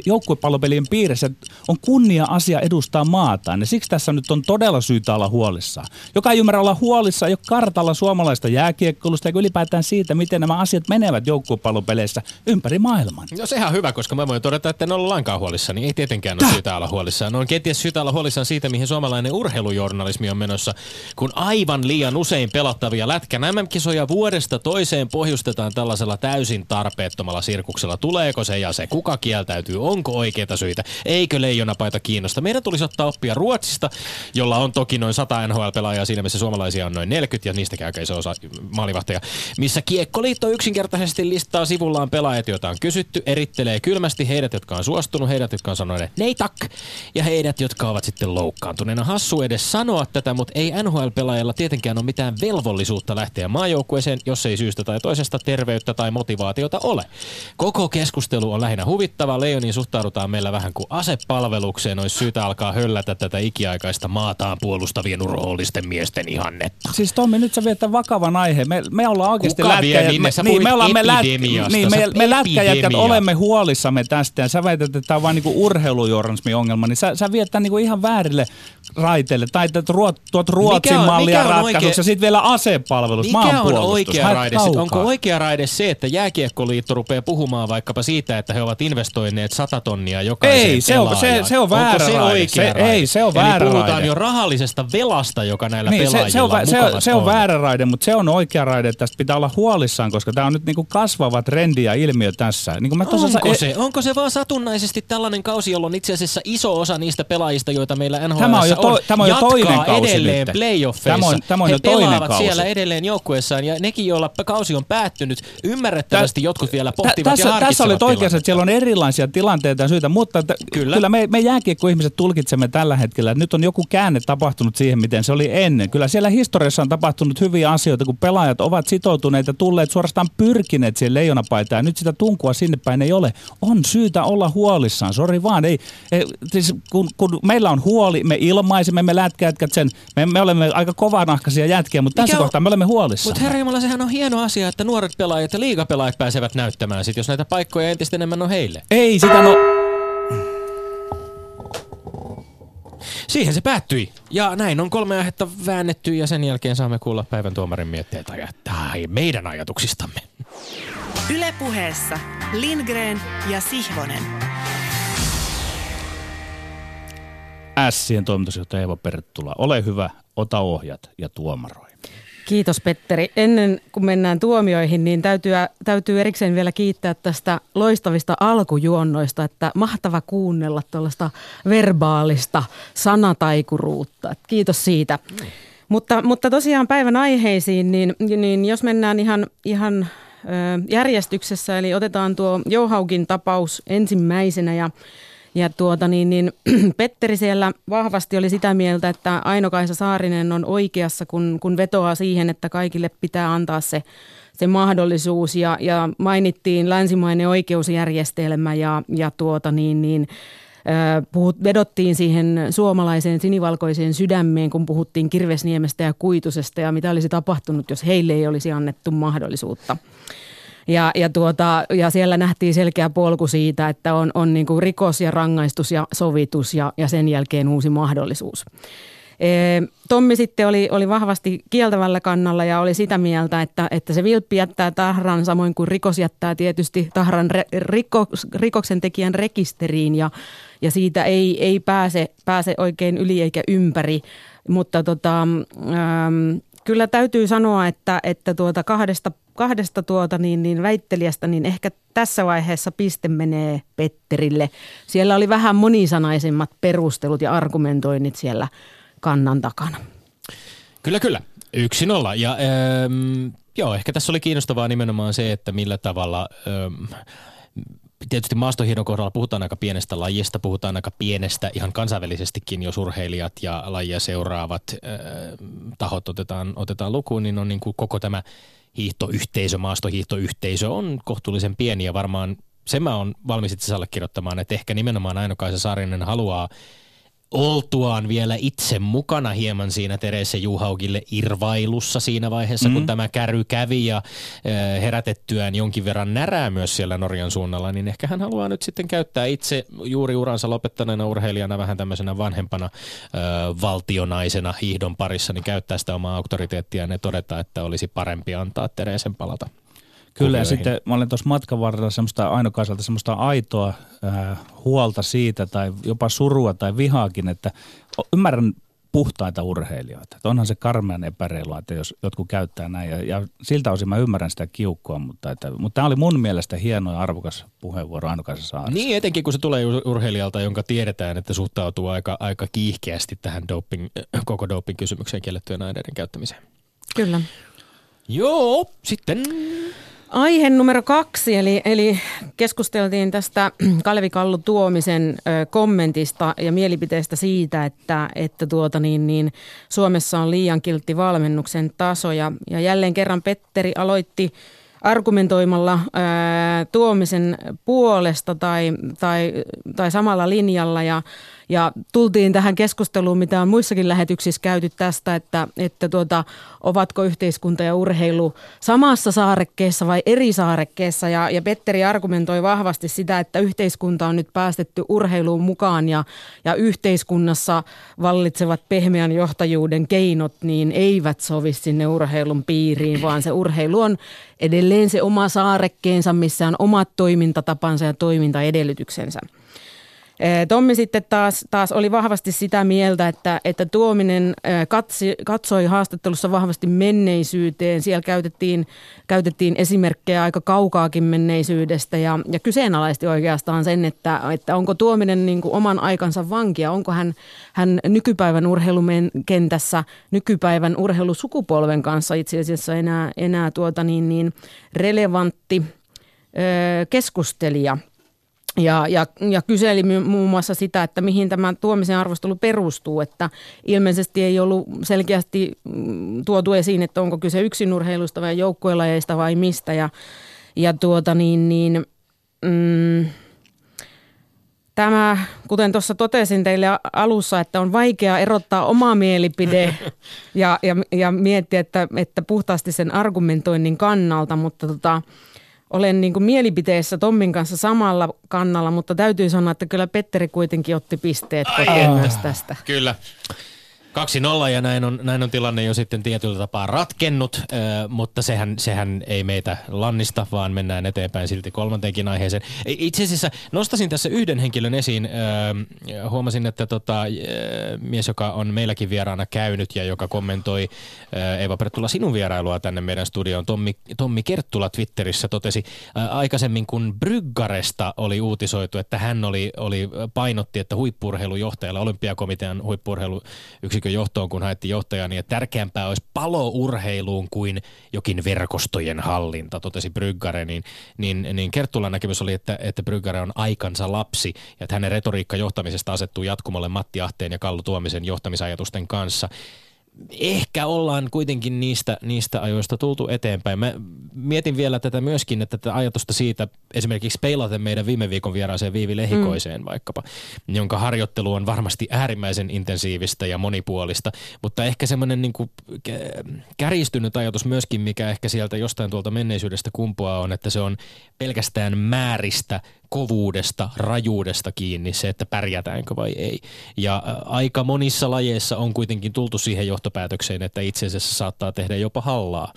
joukkuepallopelien piirissä. On kunnia asia edustaa maataan ja siksi tässä nyt on todella syytä olla huolissaan. Joka ei ymmärrä olla huolissaan, ei ole kartalla suomalaista jääkiekkoilusta ja ylipäätään siitä, miten nämä asiat menevät joukkuepallopeleissä ympäri maailman. No sehän on hyvä, koska mä voin todeta, että en ole lainkaan huolissaan, niin ei tietenkään ole syytä olla huolissaan. On kenties syytä olla huolissaan siitä, mihin suomalainen urheilujournalismi on menossa, kun aivan liian usein pelattavia lätkän MM-kisoja vuodesta toiseen pohjustetaan tällaisella täysin tarpeettomalla sirkuksella. Tuleeko se ja se? Kuka kieltäytyy? Onko oikeita syitä? Eikö leijonapaita kiinnosta? Meidän tulisi ottaa oppia Ruotsista, jolla on toki noin 100 NHL-pelaajaa, siinä missä suomalaisia on noin 40 ja niistä käykö iso osa maalivahteja, missä Kiekkoliitto yksinkertaisesti listaa sivullaan pelaajat, joita on kysytty, erittelee kylmästi heidät, jotka on suostunut, heidät, jotka on sanoneet nei tak, ja heidät, jotka ovat sitten loukkaantuneena. Hassu edes sanoa tätä, mutta ei NHL-pelaajalla tietenkään ole mitään velvollisuutta lähteä maajoukkueeseen, jos ei syystä tai toisesta terveyttä tai motivaatiota ole. Koko keskustelu on lähinnä huvittava. Leijoniin suhtaudutaan meillä vähän kuin asepalvelukseen. Olisi syytä alkaa höllätä tätä ikiaikaista maataan puolustavien urhoollisten miesten ihannetta. Siis Tommi, nyt sä vietät vakavan aiheen. Me ollaan oikeasti lätkäjätkät olemme huolissamme tästä. Ja sä väität, että tämä on vain niinku urheilujournalismin ongelma. Niin sä vietät niinku ihan väärille raiteille. Tai tuot Ruotsin mallia ratkaisuksi ja sitten vielä asepalvelus, maanpuolustus. Onko oikea raide se, että Jääkiekkoliitto rupeaa puhumaan vaikkapa siitä, että he ovat investoineet 100 tonnia jokaiseen pelaajaan? Ei, se on väärä raide. Puhutaan jo rahallisesta velasta, joka näillä pelaajilla on väärä raide, mutta se on oikea raide. Tästä pitää olla huolissaan, koska tämä on nyt niinku kasvava trendi ja ilmiö tässä. Niin mä onko se vaan satunnaisesti tällainen kausi, jolloin itse asiassa iso osa niistä pelaajista, joita meillä NHL:ssä on jatkaa edelleen playoffeissa. He pelaavat siellä edelleen joukkueessaan ja nekin, joilla kausi on päättynyt, ymmärrettävästi jotkut vielä pohtivat ja harkitsevat. Tässä oli oikeassa, että siellä on erilaisia tilanteita ja syitä, mutta kyllä me jääkiekkoihmiset tulkitsemme tällä hetkellä, että nyt on joku käänne tapahtunut siihen, miten se oli ennen. Kyllä siellä historiassa on tapahtunut hyviä asioita, kun pelaajat ovat sitoutuneita, tulleet suorastaan pyrkineet siihen leijonapaitaan ja nyt sitä tunkua sinne päin ei ole. On syytä olla huolissaan, sori vaan. Siis kun meillä on huoli, me ilmaisemme, me lätkätkät sen, me olemme aika kovanahkaisia jätkiä, mutta tässä kohtaa me olemme huolissaan. Mutta herra jumala, sehän on hieno asia, että nuoret pelaajat ja liigapelaajat pääsevät näyttämään sit, jos näitä paikkoja entistä enemmän on heille. Ei sitä siihen se päättyi. Ja näin on 3 aihetta väännetty ja sen jälkeen saamme kuulla päivän tuomarin mietteitä tai meidän ajatuksistamme. Yle Puheessa Lindgren ja Sihvonen. Ässien toimitusjohtaja Eeva Perttula, ole hyvä, ota ohjat ja tuomaroi. Kiitos Petteri. Ennen kuin mennään tuomioihin, niin täytyy erikseen vielä kiittää tästä loistavista alkujuonnoista, että mahtava kuunnella tuollaista verbaalista sanataikuruutta. Kiitos siitä. Mutta tosiaan päivän aiheisiin, niin jos mennään ihan järjestyksessä, eli otetaan tuo Johaugin tapaus ensimmäisenä ja Petteri siellä vahvasti oli sitä mieltä, että Aino-Kaisa Saarinen on oikeassa, kun vetoaa siihen, että kaikille pitää antaa se mahdollisuus. Ja mainittiin länsimainen oikeusjärjestelmä vedottiin siihen suomalaiseen sinivalkoiseen sydämeen, kun puhuttiin Kirvesniemestä ja Kuitusesta ja mitä olisi tapahtunut, jos heille ei olisi annettu mahdollisuutta. Ja siellä nähtiin selkeä polku siitä, että on niin kuin rikos ja rangaistus ja sovitus ja sen jälkeen uusi mahdollisuus. Tommi sitten oli vahvasti kieltävällä kannalla ja oli sitä mieltä, että se vilppi jättää tahran samoin kuin rikos jättää tietysti tahran rikoksentekijän rekisteriin ja siitä ei pääse oikein yli eikä ympäri, mutta kyllä täytyy sanoa, että kahdesta väittelijästä, niin ehkä tässä vaiheessa piste menee Petterille. Siellä oli vähän monisanaisemmat perustelut ja argumentoinnit siellä kannan takana. Kyllä. 1-0. Ja ehkä tässä oli kiinnostavaa nimenomaan se, että millä tavalla... Tietysti maastohiihdon kohdalla puhutaan aika pienestä lajista, puhutaan aika pienestä ihan kansainvälisestikin, jos urheilijat ja lajia seuraavat tahot otetaan lukuun, niin on niin kuin koko tämä maastohiihtoyhteisö on kohtuullisen pieni ja varmaan sen mä oon valmis itse allekirjoittamaan, että ehkä nimenomaan Aino-Kaisa Saarinen haluaa oltuaan vielä itse mukana hieman siinä Terese Johaugille irvailussa siinä vaiheessa, kun tämä käry kävi ja herätettyään jonkin verran närää myös siellä Norjan suunnalla, niin ehkä hän haluaa nyt sitten käyttää itse juuri uransa lopettaneena urheilijana vähän tämmöisenä vanhempana valtionaisena hiihdon parissa, niin käyttää sitä omaa auktoriteettiaan ja todeta, että olisi parempi antaa Teresen palata. Kyllä, ja sitten mä olen tuossa matkan varrella semmoista Aino-Kaisalta semmoista aitoa huolta siitä tai jopa surua tai vihaakin, että ymmärrän puhtaita urheilijoita. Että onhan se karmean epäreilua, että jos jotkut käyttää näin ja siltä osin mä ymmärrän sitä kiukkoa, mutta tämä oli mun mielestä hieno ja arvokas puheenvuoro Aino-Kaisa Saarinen. Niin, etenkin kun se tulee urheilijalta, jonka tiedetään, että suhtautuu aika kiihkeästi tähän koko doping-kysymykseen kiellettyjen aineiden käyttämiseen. Kyllä. Joo, sitten... Aihe numero 2, eli keskusteltiin tästä Kalevi Kallu Tuomisen kommentista ja mielipiteestä siitä, että Suomessa on liian kiltti valmennuksen taso. Ja jälleen kerran Petteri aloitti argumentoimalla Tuomisen puolesta tai samalla linjalla ja tultiin tähän keskusteluun, mitä on muissakin lähetyksissä käyty tästä, että ovatko yhteiskunta ja urheilu samassa saarekkeessa vai eri saarekkeessa. Ja Petteri argumentoi vahvasti sitä, että yhteiskunta on nyt päästetty urheiluun mukaan ja yhteiskunnassa vallitsevat pehmeän johtajuuden keinot niin eivät sovi sinne urheilun piiriin, vaan se urheilu on edelleen se oma saarekkeensa, missä on omat toimintatapansa ja toimintaedellytyksensä. Tommi sitten taas oli vahvasti sitä mieltä, että Tuominen katsoi haastattelussa vahvasti menneisyyteen. Siellä käytettiin esimerkkejä aika kaukaakin menneisyydestä ja kyseenalaisti oikeastaan sen, että onko Tuominen niin kuin oman aikansa vankia, onko hän nykypäivän urheilukentässä, nykypäivän urheilusukupolven kanssa itse asiassa enää relevantti keskustelija. Ja kyseli muun muassa sitä, että mihin tämä Tuomisen arvostelu perustuu, että ilmeisesti ei ollut selkeästi tuotu esiin, että onko kyse yksinurheilusta vai joukkuelajeista vai mistä. Tämä, kuten tuossa totesin teille alussa, että on vaikea erottaa oma mielipide ja miettiä, että puhtaasti sen argumentoinnin kannalta, mutta olen niin kuin mielipiteessä Tommin kanssa samalla kannalla, mutta täytyy sanoa, että kyllä Petteri kuitenkin otti pisteet kotiin myös tästä. Kyllä. 2-0 ja näin on tilanne jo sitten tietyllä tapaa ratkennut, mutta sehän ei meitä lannista, vaan mennään eteenpäin silti kolmanteenkin aiheeseen. Itse asiassa nostasin tässä yhden henkilön esiin. Huomasin, että mies, joka on meilläkin vieraana käynyt ja joka kommentoi Eeva Perttula sinun vierailua tänne meidän studioon. Tommi Kerttula Twitterissä totesi aikaisemmin, kun Bryggaresta oli uutisoitu, että hän oli painotti, että huippu-urheilujohtajalla, olympiakomitean huippu-urheiluyksikön johtoon, kun haettiin johtajaa, niin tärkeämpää olisi palourheiluun kuin jokin verkostojen hallinta, totesi Bryggare. Niin Kerttulan näkemys oli, että Bryggare on aikansa lapsi ja että hänen retoriikka johtamisesta asettuu jatkumolle Matti Ahteen ja Kallu Tuomisen johtamisajatusten kanssa. Ehkä ollaan kuitenkin niistä ajoista tultu eteenpäin. Mä mietin vielä tätä myöskin, että tätä ajatusta siitä esimerkiksi peilaten meidän viime viikon vieraaseen Viivi Lehikoiseen vaikkapa, jonka harjoittelu on varmasti äärimmäisen intensiivistä ja monipuolista, mutta ehkä semmoinen niin kuin kärjistynyt ajatus myöskin, mikä ehkä sieltä jostain tuolta menneisyydestä kumpuaa on, että se on pelkästään määristä, kovuudesta, rajuudesta kiinni se, että pärjätäänkö vai ei. Ja aika monissa lajeissa on kuitenkin tultu siihen johtopäätökseen, että itse asiassa saattaa tehdä jopa hallaa,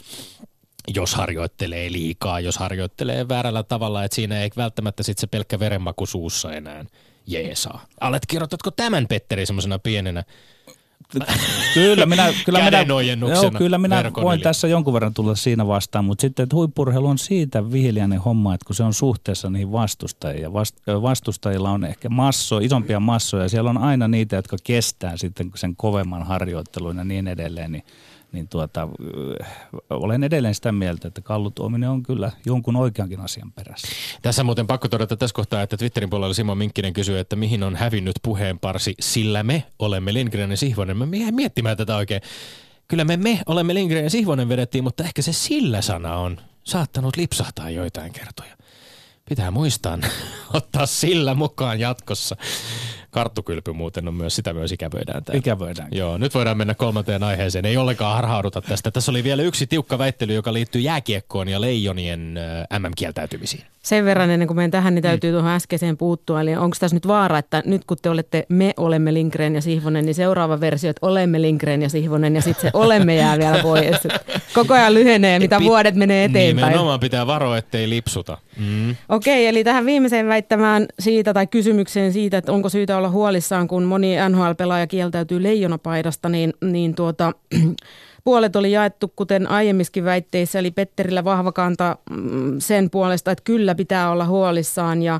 jos harjoittelee liikaa, jos harjoittelee väärällä tavalla, että siinä ei välttämättä sitten se pelkkä verenmaku suussa enää jeesaa. Allekirjoitatko tämän, Petteri, semmoisena pienenä Kyllä minä voin tässä jonkun verran tulla siinä vastaan, mutta sitten huippurheilu on siitä viheliäinen homma, että kun se on suhteessa niihin vastustajiin. Vastustajilla on ehkä isompia massoja, siellä on aina niitä, jotka kestää sitten sen kovemman harjoittelun ja niin edelleen. Niin, olen edelleen sitä mieltä, että Kallu Tuominen on kyllä jonkun oikeankin asian perässä. Tässä muuten pakko todeta tässä kohtaa, että Twitterin puolella Simo Minkkinen kysyy, että mihin on hävinnyt puheenparsi, sillä me olemme Lindgren ja Sihvonen. Mä jäin miettimään tätä oikein. Kyllä me olemme Lindgren ja Sihvonen vedettiin, mutta ehkä se sillä-sana on saattanut lipsahtaa joitain kertoja. Pitää muistaa ottaa sillä mukaan jatkossa. Karttukylpy muuten on myös, sitä myös ikävöidään täällä. Ikävöidään. Joo, nyt voidaan mennä kolmanteen aiheeseen. Ei ollenkaan harhauduta tästä. Tässä oli vielä yksi tiukka väittely, joka liittyy jääkiekkoon ja leijonien MM-kieltäytymisiin. Sen verran ennen kuin menen tähän, niin täytyy tuohon äskeiseen puuttua. Eli onko tässä nyt vaara, että nyt kun te olette me olemme Lindgren ja Sihvonen, niin seuraava versio, että olemme Lindgren ja Sihvonen ja sitten se olemme jää vielä pois. Koko ajan lyhenee, mitä vuodet menee eteenpäin. Nimenomaan pitää varoa, ettei lipsuta. Mm. Okei, eli tähän viimeiseen väittämään siitä tai kysymykseen siitä, että onko syytä olla huolissaan, kun moni NHL-pelaaja kieltäytyy leijonapaidasta, niin puolet oli jaettu, kuten aiemmiskin väitteissä, eli Petterillä vahva kanta sen puolesta, että kyllä pitää olla huolissaan ja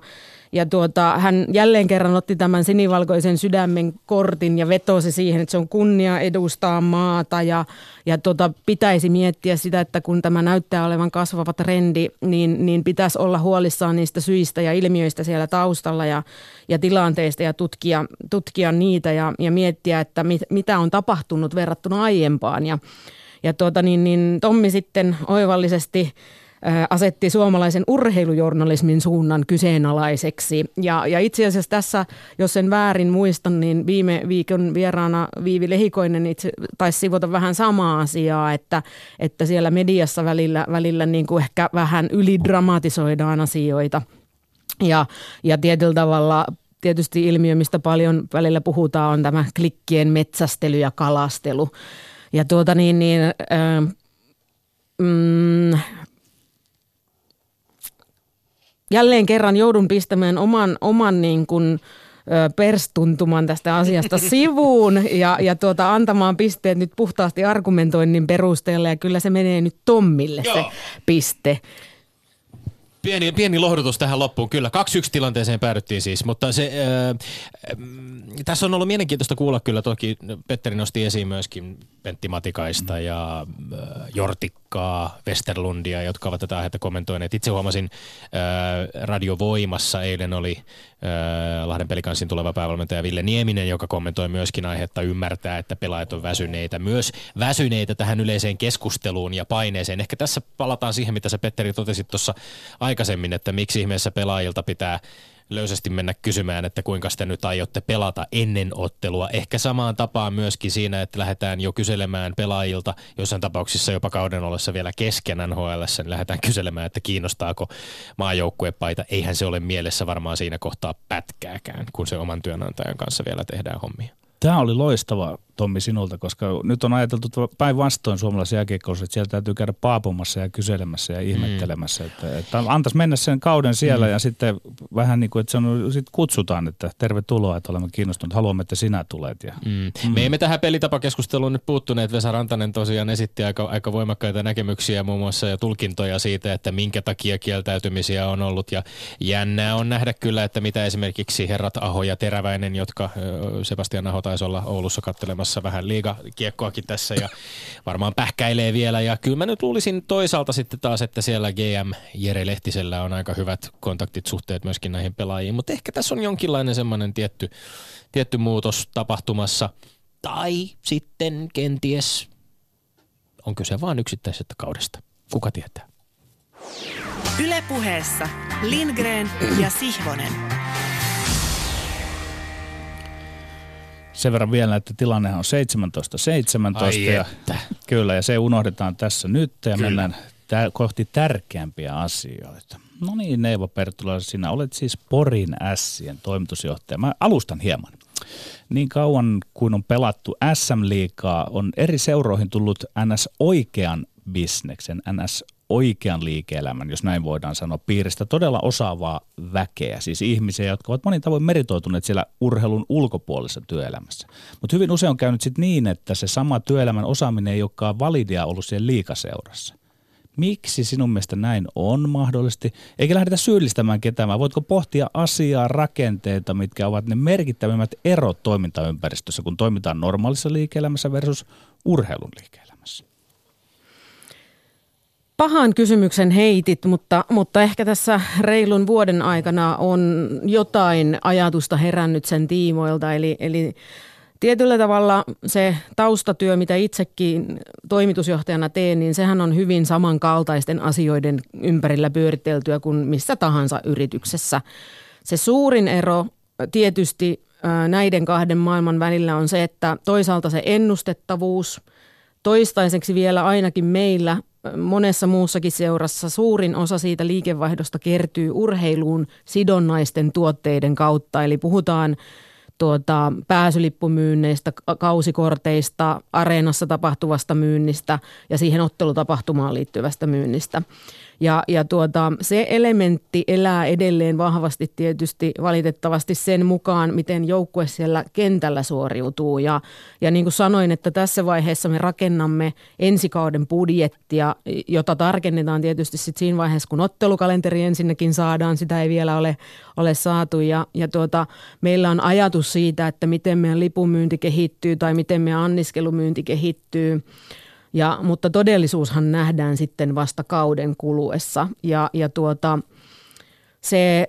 hän jälleen kerran otti tämän sinivalkoisen sydämen kortin ja vetosi siihen, että se on kunnia edustaa maata ja pitäisi miettiä sitä, että kun tämä näyttää olevan kasvava trendi, niin pitäisi olla huolissaan niistä syistä ja ilmiöistä siellä taustalla ja tilanteista ja tutkia niitä ja miettiä, että mitä on tapahtunut verrattuna aiempaan ja Tommi sitten oivallisesti asetti suomalaisen urheilujournalismin suunnan kyseenalaiseksi. Ja itse asiassa tässä, jos en väärin muista, niin viime viikon vieraana Viivi Lehikoinen taisi sivuta vähän samaa asiaa, että siellä mediassa välillä niin kuin ehkä vähän ylidramatisoidaan asioita. Ja tietyllä tavalla tietysti ilmiö, mistä paljon välillä puhutaan, on tämä klikkien metsästely ja kalastelu. Jälleen kerran joudun pistämään oman niin kuin perstuntuman tästä asiasta sivuun ja antamaan pisteet nyt puhtaasti argumentoinnin perusteella ja kyllä se menee nyt Tommille se piste. Pieni lohdutus tähän loppuun, kyllä. 2-1 tilanteeseen päädyttiin siis, mutta se, tässä on ollut mielenkiintoista kuulla kyllä toki. Petteri nosti esiin myöskin Pentti Matikaista ja Jortikkaa, Westerlundia, jotka ovat tätä aihetta kommentoineet. Itse huomasin Radiovoimassa eilen oli Lahden Pelikanssin tuleva päävalmentaja Ville Nieminen, joka kommentoi myöskin aihetta, ymmärtää, että pelaajat on väsyneitä. Myös väsyneitä tähän yleiseen keskusteluun ja paineeseen. Ehkä tässä palataan siihen, mitä sä Petteri totesit tuossa aikaisemmin, että miksi ihmeessä pelaajilta pitää löysästi mennä kysymään, että kuinka sitä nyt aiotte pelata ennen ottelua. Ehkä samaan tapaan myöskin siinä, että lähdetään jo kyselemään pelaajilta, jossain tapauksissa jopa kauden ollessa vielä kesken NHL:ssä, niin lähdetään kyselemään, että kiinnostaako maajoukkuepaita. Eihän se ole mielessä varmaan siinä kohtaa pätkääkään, kun se oman työnantajan kanssa vielä tehdään hommia. Tämä oli loistava Tommi sinulta, koska nyt on ajateltu päinvastoin suomalaisia jääkiekkoilijoita, että siellä täytyy käydä paapomassa ja kyselemässä ja ihmettelemässä, että antaisi mennä sen kauden siellä ja sitten vähän niin kuin, että sitten kutsutaan, että tervetuloa, että olemme kiinnostuneet, haluamme, että sinä tulet. Ja. Me emme tähän pelitapakeskusteluun nyt puuttuneet. Vesa Rantanen tosiaan esitti aika voimakkaita näkemyksiä muun muassa ja tulkintoja siitä, että minkä takia kieltäytymisiä on ollut ja jännää on nähdä kyllä, että mitä esimerkiksi herrat Aho ja Teräväinen, jotka Sebastian Aho taisi olla Oulussa kattelemassa vähän liigakiekkoakin tässä ja varmaan pähkäilee vielä. Ja kyllä mä nyt luulisin toisaalta sitten taas, että siellä GM Jere Lehtisellä on aika hyvät kontaktit, suhteet myöskin näihin pelaajiin. Mutta ehkä tässä on jonkinlainen semmoinen tietty muutos tapahtumassa. Tai sitten kenties on kyse vaan yksittäisestä kaudesta. Kuka tietää? Yle Puheessa Lindgren ja Sihvonen. Sen verran vielä, että tilannehan on 17-17. Ja, kyllä, ja se unohdetaan tässä nyt ja kyllä. Mennään kohti tärkeämpiä asioita. No niin, Eeva Perttula, sinä olet siis Porin Ässien toimitusjohtaja. Mä alustan hieman. Niin kauan kuin on pelattu SM-liigaa, on eri seuroihin tullut NS-oikean bisneksen, NS-oikean liike-elämän, jos näin voidaan sanoa, piiristä todella osaavaa väkeä. Siis ihmisiä, jotka ovat monin tavoin meritoituneet siellä urheilun ulkopuolisessa työelämässä. Mutta hyvin usein on käynyt sitten niin, että se sama työelämän osaaminen ei olekaan validia ollut siellä liigaseurassa. Miksi sinun mielestä näin on mahdollisesti? Eikä lähdetä syyllistämään ketään, vaan voitko pohtia asiaa, rakenteita, mitkä ovat ne merkittävimmät erot toimintaympäristössä, kun toimitaan normaalissa liike-elämässä versus urheilun liike-elämässä? Pahan kysymyksen heitit, mutta ehkä tässä reilun vuoden aikana on jotain ajatusta herännyt sen tiimoilta. Eli tietyllä tavalla se taustatyö, mitä itsekin toimitusjohtajana teen, niin sehän on hyvin samankaltaisten asioiden ympärillä pyöriteltyä kuin missä tahansa yrityksessä. Se suurin ero tietysti näiden kahden maailman välillä on se, että toisaalta se ennustettavuus, toistaiseksi vielä ainakin meillä, monessa muussakin seurassa suurin osa siitä liikevaihdosta kertyy urheiluun sidonnaisten tuotteiden kautta. Eli puhutaan pääsylippumyynneistä, kausikorteista, areenassa tapahtuvasta myynnistä ja siihen ottelutapahtumaan liittyvästä myynnistä. Ja se elementti elää edelleen vahvasti tietysti valitettavasti sen mukaan, miten joukkue siellä kentällä suoriutuu. Ja niin kuin sanoin, että tässä vaiheessa me rakennamme ensi kauden budjettia, jota tarkennetaan tietysti sit siinä vaiheessa, kun ottelukalenteri ensinnäkin saadaan. Sitä ei vielä ole saatu. Ja meillä on ajatus siitä, että miten meidän lipunmyynti kehittyy tai miten meidän anniskelumyynti kehittyy. Mutta todellisuushan nähdään sitten vasta kauden kuluessa ja se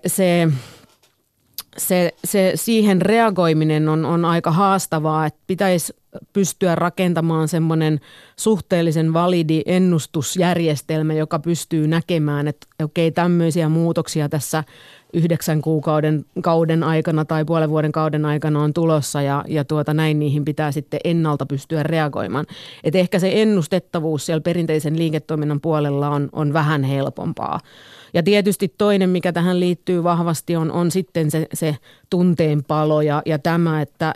siihen reagoiminen on aika haastavaa, että pitäisi pystyä rakentamaan semmoinen suhteellisen validi ennustusjärjestelmä, joka pystyy näkemään, että okei, tämmöisiä muutoksia tässä 9 kuukauden aikana tai puolen vuoden kauden aikana on tulossa ja näin niihin pitää sitten ennalta pystyä reagoimaan. Et ehkä se ennustettavuus siellä perinteisen liiketoiminnan puolella on vähän helpompaa. Ja tietysti toinen, mikä tähän liittyy vahvasti, on sitten se tunteenpalo ja tämä, että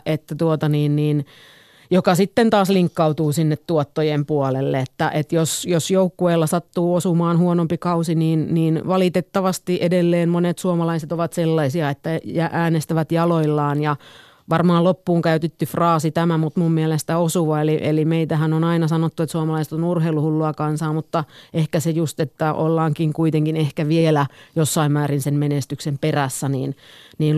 joka sitten taas linkkautuu sinne tuottojen puolelle, että jos joukkueella sattuu osumaan huonompi kausi, niin valitettavasti edelleen monet suomalaiset ovat sellaisia, että äänestävät jaloillaan ja varmaan loppuun käytetty fraasi tämä, mutta mun mielestä osuva, eli meitähän on aina sanottu, että suomalaiset on urheiluhullua kansaa, mutta ehkä se just, että ollaankin kuitenkin ehkä vielä jossain määrin sen menestyksen perässä, niin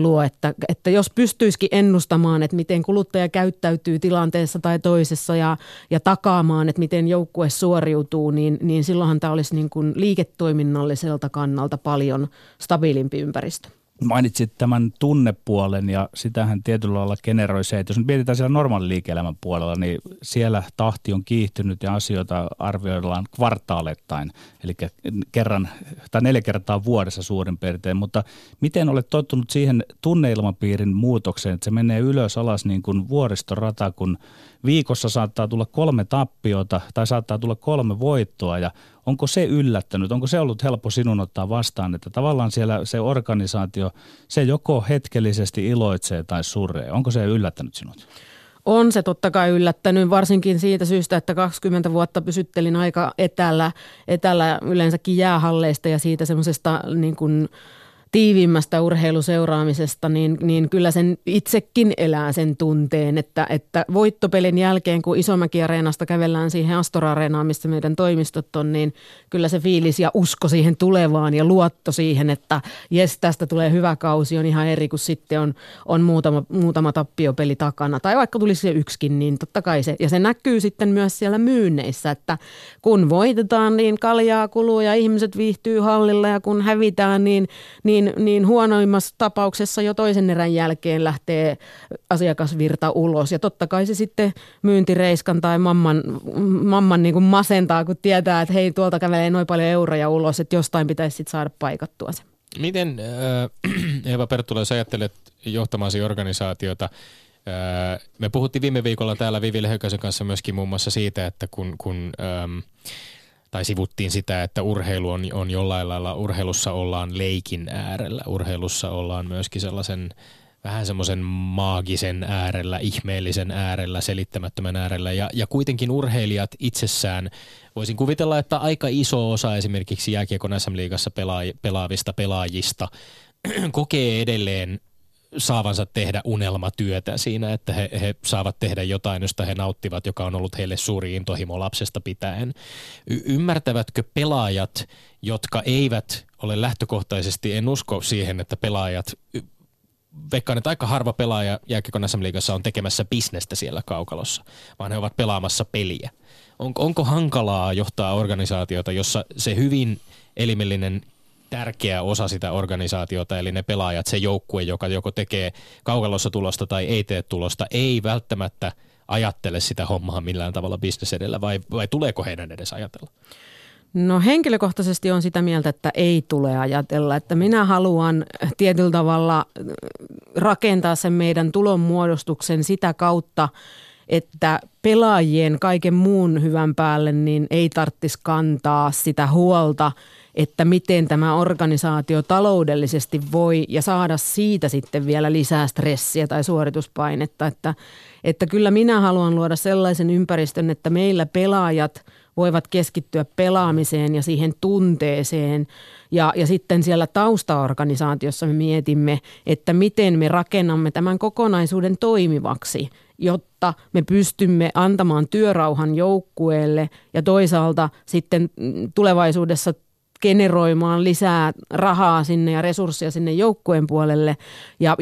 luo, että jos pystyisikin ennustamaan, että miten kuluttaja käyttäytyy tilanteessa tai toisessa ja takaamaan, että miten joukkue suoriutuu, niin silloinhan tämä olisi niin kuin liiketoiminnalliselta kannalta paljon stabiilimpi ympäristö. Mainitsit tämän tunnepuolen ja sitähän tietyllä lailla generoi se, että jos nyt mietitään siellä normaalin liike-elämän puolella, niin siellä tahti on kiihtynyt ja asioita arvioidaan kvartaalettain, eli 4 kertaa vuodessa suurin piirtein, mutta miten olet tottunut siihen tunneilmapiirin muutokseen, että se menee ylös alas niin kuin vuoristorata, kun viikossa saattaa tulla 3 tappiota tai saattaa tulla 3 voittoa ja onko se yllättänyt, onko se ollut helppo sinun ottaa vastaan, että tavallaan siellä se organisaatio, se joko hetkellisesti iloitsee tai surree, onko se yllättänyt sinut? On se totta kai yllättänyt, varsinkin siitä syystä, että 20 vuotta pysyttelin aika etäällä yleensäkin jäähalleista ja siitä semmoisesta niin kuin tiiviimmästä urheiluseuraamisesta, niin kyllä sen itsekin elää sen tunteen, että voittopelin jälkeen, kun Isomäki-areenasta kävellään siihen Astor-areenaan, missä meidän toimistot on, niin kyllä se fiilis ja usko siihen tulevaan ja luotto siihen, että jes, tästä tulee hyvä kausi, on ihan eri, kun sitten on muutama tappiopeli takana. Tai vaikka tulisi se yksikin, niin totta kai se. Ja se näkyy sitten myös siellä myynneissä, että kun voitetaan, niin kaljaa kuluu ja ihmiset viihtyy hallilla ja kun hävitään, niin huonoimmassa tapauksessa jo toisen erän jälkeen lähtee asiakasvirta ulos. Ja totta kai se sitten myyntireiskan tai mamman niin kuin masentaa, kun tietää, että hei, tuolta kävelee noin paljon euroja ulos, että jostain pitäisi sitten saada paikattua se. Miten, Eeva Perttula, jos ajattelet johtamasi organisaatiota, me puhuttiin viime viikolla täällä Vivi Lehökäisen kanssa myöskin muun muassa siitä, että tai sivuttiin sitä, että urheilu on jollain lailla, urheilussa ollaan leikin äärellä, urheilussa ollaan myöskin sellaisen vähän semmoisen maagisen äärellä, ihmeellisen äärellä, selittämättömän äärellä ja kuitenkin urheilijat itsessään, voisin kuvitella, että aika iso osa esimerkiksi jääkiekon SM-liigassa pelaavista pelaajista kokee edelleen saavansa tehdä unelmatyötä siinä, että he saavat tehdä jotain, josta he nauttivat, joka on ollut heille suuri intohimo lapsesta pitäen. Ymmärtävätkö pelaajat, jotka eivät ole lähtökohtaisesti, en usko siihen, että pelaajat, veikkaan, että aika harva pelaaja jääkiekon SM-liigassa on tekemässä bisnestä siellä kaukalossa, vaan he ovat pelaamassa peliä. Onko hankalaa johtaa organisaatiota, jossa se hyvin elimellinen tärkeä osa sitä organisaatiota, eli ne pelaajat, se joukkue, joka joko tekee kaukalossa tulosta tai ei tee tulosta, ei välttämättä ajattele sitä hommaa millään tavalla business edellä, vai tuleeko heidän edes ajatella? No henkilökohtaisesti on sitä mieltä, että ei tule ajatella, että minä haluan tietyllä tavalla rakentaa sen meidän tulonmuodostuksen sitä kautta, että pelaajien kaiken muun hyvän päälle niin ei tarvitsisi kantaa sitä huolta, että miten tämä organisaatio taloudellisesti voi ja saada siitä sitten vielä lisää stressiä tai suorituspainetta. Että kyllä minä haluan luoda sellaisen ympäristön, että meillä pelaajat voivat keskittyä pelaamiseen ja siihen tunteeseen. Ja sitten siellä taustaorganisaatiossa me mietimme, että miten me rakennamme tämän kokonaisuuden toimivaksi, jotta me pystymme antamaan työrauhan joukkueelle ja toisaalta sitten tulevaisuudessa generoimaan lisää rahaa sinne ja resursseja sinne joukkueen puolelle, ja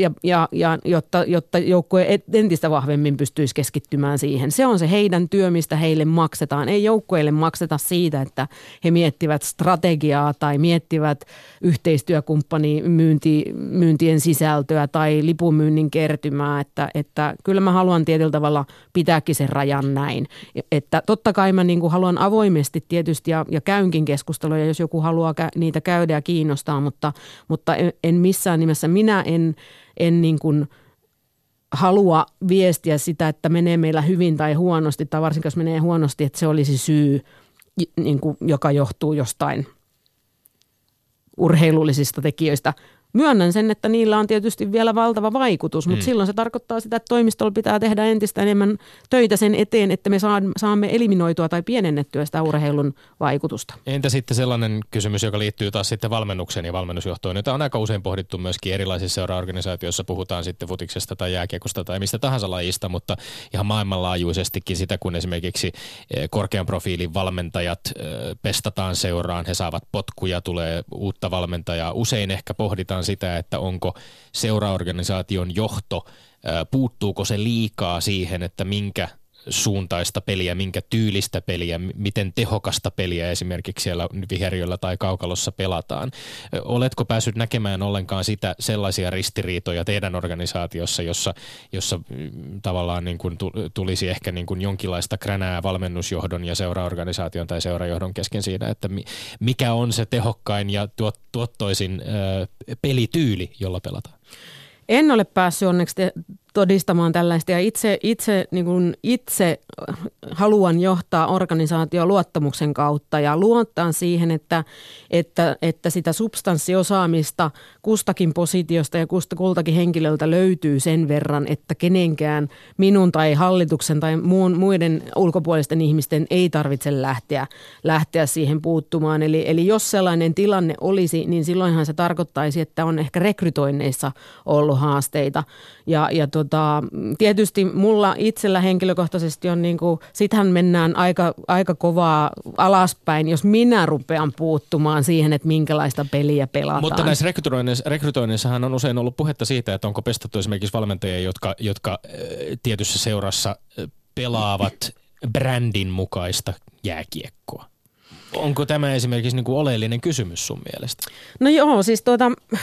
jotta joukkue entistä vahvemmin pystyisi keskittymään siihen. Se on se heidän työ, mistä heille maksetaan. Ei joukkueille makseta siitä, että he miettivät strategiaa tai miettivät yhteistyökumppani myyntien sisältöä tai lipunmyynnin kertymää. Että kyllä mä haluan tietyllä tavalla pitääkin sen rajan näin. Että totta kai mä niin kuin haluan avoimesti tietysti ja käynkin keskusteluja, jos joku haluaa niitä käydä ja kiinnostaa, mutta en missään nimessä, minä en niin kuin halua viestiä sitä, että menee meillä hyvin tai huonosti, tai varsinkin jos menee huonosti, että se olisi syy, niin kuin, joka johtuu jostain urheilullisista tekijöistä. Myönnän sen, että niillä on tietysti vielä valtava vaikutus, mutta silloin se tarkoittaa sitä, että toimistolla pitää tehdä entistä enemmän töitä sen eteen, että me saamme eliminoitua tai pienennettyä sitä urheilun vaikutusta. Entä sitten sellainen kysymys, joka liittyy taas sitten valmennukseen ja valmennusjohtoon, jota on aika usein pohdittu myöskin erilaisissa seuraorganisaatioissa, puhutaan sitten futiksesta tai jääkiekosta tai mistä tahansa lajista, mutta ihan maailmanlaajuisestikin sitä, kun esimerkiksi korkean profiilin valmentajat pestataan seuraan, he saavat potkuja, tulee uutta valmentajaa, usein ehkä pohditaan sitä, että onko seuraorganisaation johto, puuttuuko se liikaa siihen, että minkä suuntaista peliä, minkä tyylistä peliä, miten tehokasta peliä esimerkiksi siellä viheriöllä tai kaukalossa pelataan. Oletko päässyt näkemään ollenkaan sitä sellaisia ristiriitoja teidän organisaatiossa, jossa tavallaan niin kuin tulisi ehkä niin kuin jonkinlaista kränää valmennusjohdon ja seuraorganisaation tai seurajohdon kesken siinä, että mikä on se tehokkain ja tuottoisin pelityyli, jolla pelataan? En ole päässyt onneksi todistamaan tällaista ja itse haluan johtaa organisaatio luottamuksen kautta ja luottaa siihen, että sitä substanssiosaamista kustakin positiosta ja kultakin henkilöltä löytyy sen verran, että kenenkään minun tai hallituksen tai muiden ulkopuolisten ihmisten ei tarvitse lähteä siihen puuttumaan. Eli jos sellainen tilanne olisi, niin silloinhan se tarkoittaisi, että on ehkä rekrytoinneissa ollut haasteita. Ja tietysti mulla itsellä henkilökohtaisesti on niin kuin, sitähän mennään aika kovaa alaspäin, jos minä rupean puuttumaan siihen, että minkälaista peliä pelataan. Mutta näissä rekrytoinnissahan on usein ollut puhetta siitä, että onko pestattu esimerkiksi valmentajia, jotka tietyssä seurassa pelaavat brändin mukaista jääkiekkoa. Onko tämä esimerkiksi niin kuin oleellinen kysymys sun mielestä? No joo, siis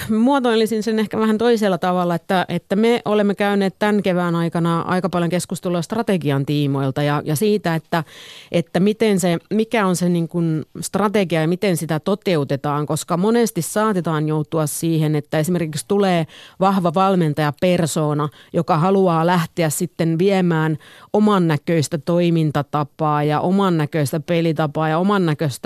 muotoilisin sen ehkä vähän toisella tavalla, että me olemme käyneet tämän kevään aikana aika paljon keskustelua strategian tiimoilta ja siitä, että miten se, mikä on se niin kuin strategia ja miten sitä toteutetaan, koska monesti saatetaan joutua siihen, että esimerkiksi tulee vahva valmentajapersoona, joka haluaa lähteä sitten viemään oman näköistä toimintatapaa ja oman näköistä pelitapaa ja oman näköistä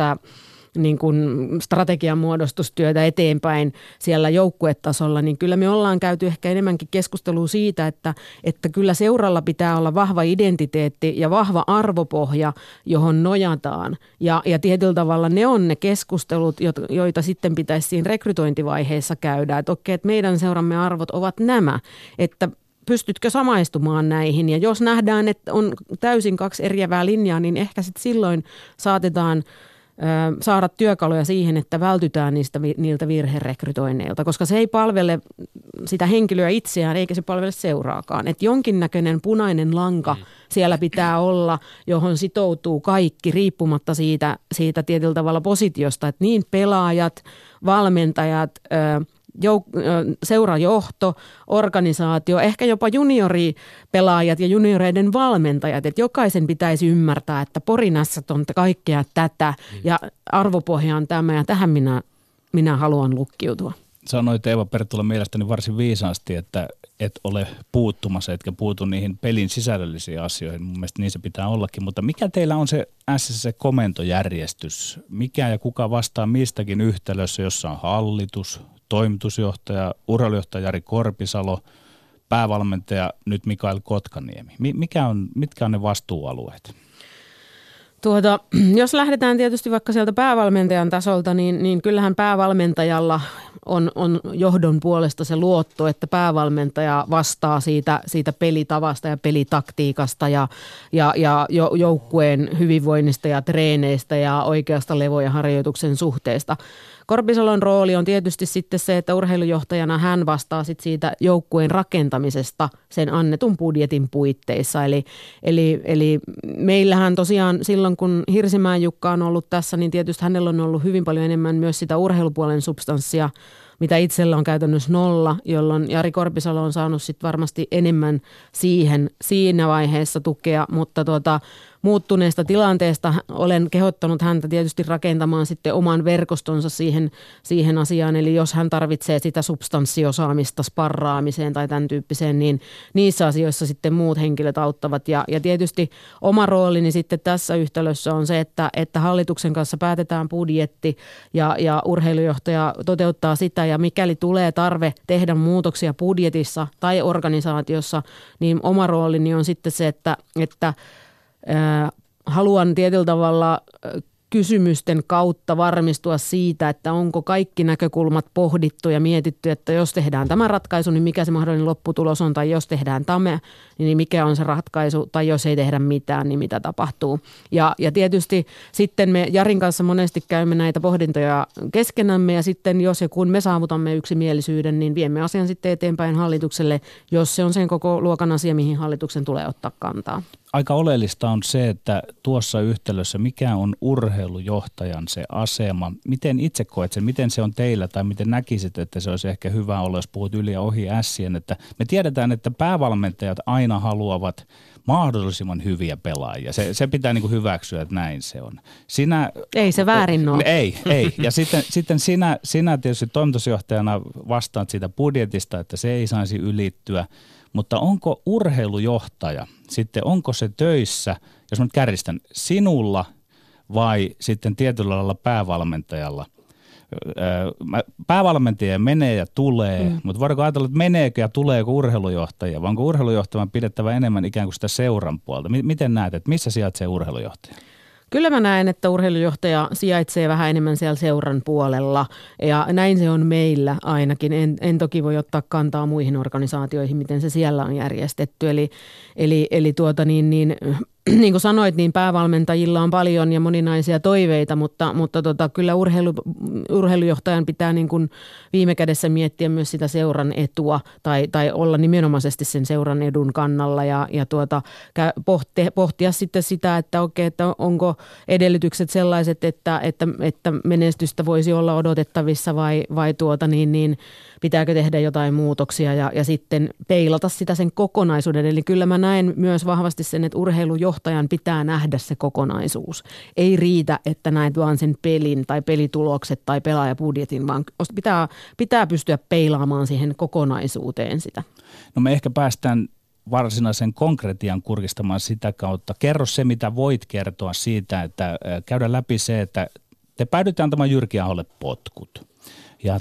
niin kuin strategian muodostustyötä eteenpäin siellä joukkuetasolla, niin kyllä me ollaan käyty ehkä enemmänkin keskustelua siitä, että kyllä seuralla pitää olla vahva identiteetti ja vahva arvopohja, johon nojataan. Ja tietyllä tavalla ne on ne keskustelut, joita sitten pitäisi siinä rekrytointivaiheessa käydä, että okei, että meidän seuramme arvot ovat nämä, että pystytkö samaistumaan näihin? Ja jos nähdään, että on täysin kaksi eriävää linjaa, niin ehkä sitten silloin saatetaan saada työkaluja siihen, että vältytään niiltä virherekrytoinneilta, koska se ei palvele sitä henkilöä itseään eikä se palvele seuraakaan. Että jonkinnäköinen punainen lanka siellä pitää olla, johon sitoutuu kaikki riippumatta siitä tietyllä tavalla positiosta, että niin pelaajat, valmentajat, seurajohto, organisaatio, ehkä jopa junioripelaajat ja junioreiden valmentajat, että jokaisen pitäisi ymmärtää, että Porin Ässät on kaikkea tätä ja arvopohja on tämä ja tähän minä haluan lukkiutua. Sanoit Eeva Perttula mielestäni varsin viisaasti, että et ole puuttumassa, etkä puutu niihin pelin sisällöllisiin asioihin. Mun mielestä niin se pitää ollakin, mutta mikä teillä on se SSC-komentojärjestys? Mikä ja kuka vastaa mistäkin yhtälössä, jossa on hallitus, toimitusjohtaja, urheilujohtaja Jari Korpisalo, päävalmentaja nyt Mikael Kotkaniemi. Mitkä on ne vastuualueet? Jos lähdetään tietysti vaikka sieltä päävalmentajan tasolta, niin kyllähän päävalmentajalla on johdon puolesta se luotto, että päävalmentaja vastaa siitä pelitavasta ja pelitaktiikasta ja joukkueen hyvinvoinnista ja treeneistä ja oikeasta levo- ja harjoituksen suhteesta. Korpisalon rooli on tietysti sitten se, että urheilujohtajana hän vastaa sit siitä joukkueen rakentamisesta sen annetun budjetin puitteissa. Eli meillähän tosiaan silloin, kun Hirsimäen Jukka on ollut tässä, niin tietysti hänellä on ollut hyvin paljon enemmän myös sitä urheilupuolen substanssia, mitä itsellä on käytännössä nolla, jolloin Jari Korpisalo on saanut sit varmasti enemmän siihen siinä vaiheessa tukea, mutta muuttuneesta tilanteesta olen kehottanut häntä tietysti rakentamaan sitten oman verkostonsa siihen asiaan, eli jos hän tarvitsee sitä substanssiosaamista sparraamiseen tai tämän tyyppiseen, niin niissä asioissa sitten muut henkilöt auttavat. Ja tietysti oma roolini sitten tässä yhtälössä on se, että hallituksen kanssa päätetään budjetti ja urheilujohtaja toteuttaa sitä, ja mikäli tulee tarve tehdä muutoksia budjetissa tai organisaatiossa, niin oma roolini on sitten se, että haluan tietyllä tavalla kysymysten kautta varmistua siitä, että onko kaikki näkökulmat pohdittu ja mietitty, että jos tehdään tämä ratkaisu, niin mikä se mahdollinen lopputulos on, tai jos tehdään tämä, niin mikä on se ratkaisu, tai jos ei tehdä mitään, niin mitä tapahtuu. Ja tietysti sitten me Jarin kanssa monesti käymme näitä pohdintoja keskenämme, ja sitten jos ja kun me saavutamme yksimielisyyden, niin viemme asian sitten eteenpäin hallitukselle, jos se on sen koko luokan asia, mihin hallituksen tulee ottaa kantaa. Aika oleellista on se, että tuossa yhtälössä mikä on urheilujohtajan se asema, miten itse koet sen, miten se on teillä tai miten näkisit, että se olisi ehkä hyvä olla, jos puhut yli ja ohi ässien, että me tiedetään, että päävalmentajat aina haluavat mahdollisimman hyviä pelaajia. Se pitää niin kuin hyväksyä, että näin se on. Ei se väärin ole. Ei. Ja sitten sinä tietysti toimitusjohtajana vastaat siitä budjetista, että se ei saisi ylittyä. Mutta onko urheilujohtaja, sitten onko se töissä, jos mä nyt kärjistän, sinulla vai sitten tietyllä lailla päävalmentajalla? Päävalmentaja menee ja tulee, mutta voidaanko ajatella, että meneekö ja tuleeko urheilujohtaja, vai onko urheilujohtajan pidettävä enemmän ikään kuin sitä seuran puolta? Miten näet, että missä sijaitsee urheilujohtaja? Kyllä mä näen, että urheilujohtaja sijaitsee vähän enemmän siellä seuran puolella ja näin se on meillä ainakin. En toki voi ottaa kantaa muihin organisaatioihin, miten se siellä on järjestetty. Niin kuin sanoit, niin päävalmentajilla on paljon ja moninaisia toiveita, mutta kyllä urheilujohtajan pitää niin kuin viime kädessä miettiä myös sitä seuran etua tai olla nimenomaisesti sen seuran edun kannalla ja pohtia sitten sitä, että okei, että onko edellytykset sellaiset, että menestystä voisi olla odotettavissa vai pitääkö tehdä jotain muutoksia ja sitten peilata sitä sen kokonaisuuden. Eli kyllä mä näen myös vahvasti sen, että urheilujohtajan pitää nähdä se kokonaisuus. Ei riitä, että näet vaan sen pelin tai pelitulokset tai pelaajabudjetin, vaan pitää pystyä peilaamaan siihen kokonaisuuteen sitä. No me ehkä päästään varsinaisen konkretian kurkistamaan sitä kautta. Kerro se, mitä voit kertoa siitä, että käydään läpi se, että te päädytte antamaan Jyrki Aholle potkut. Ja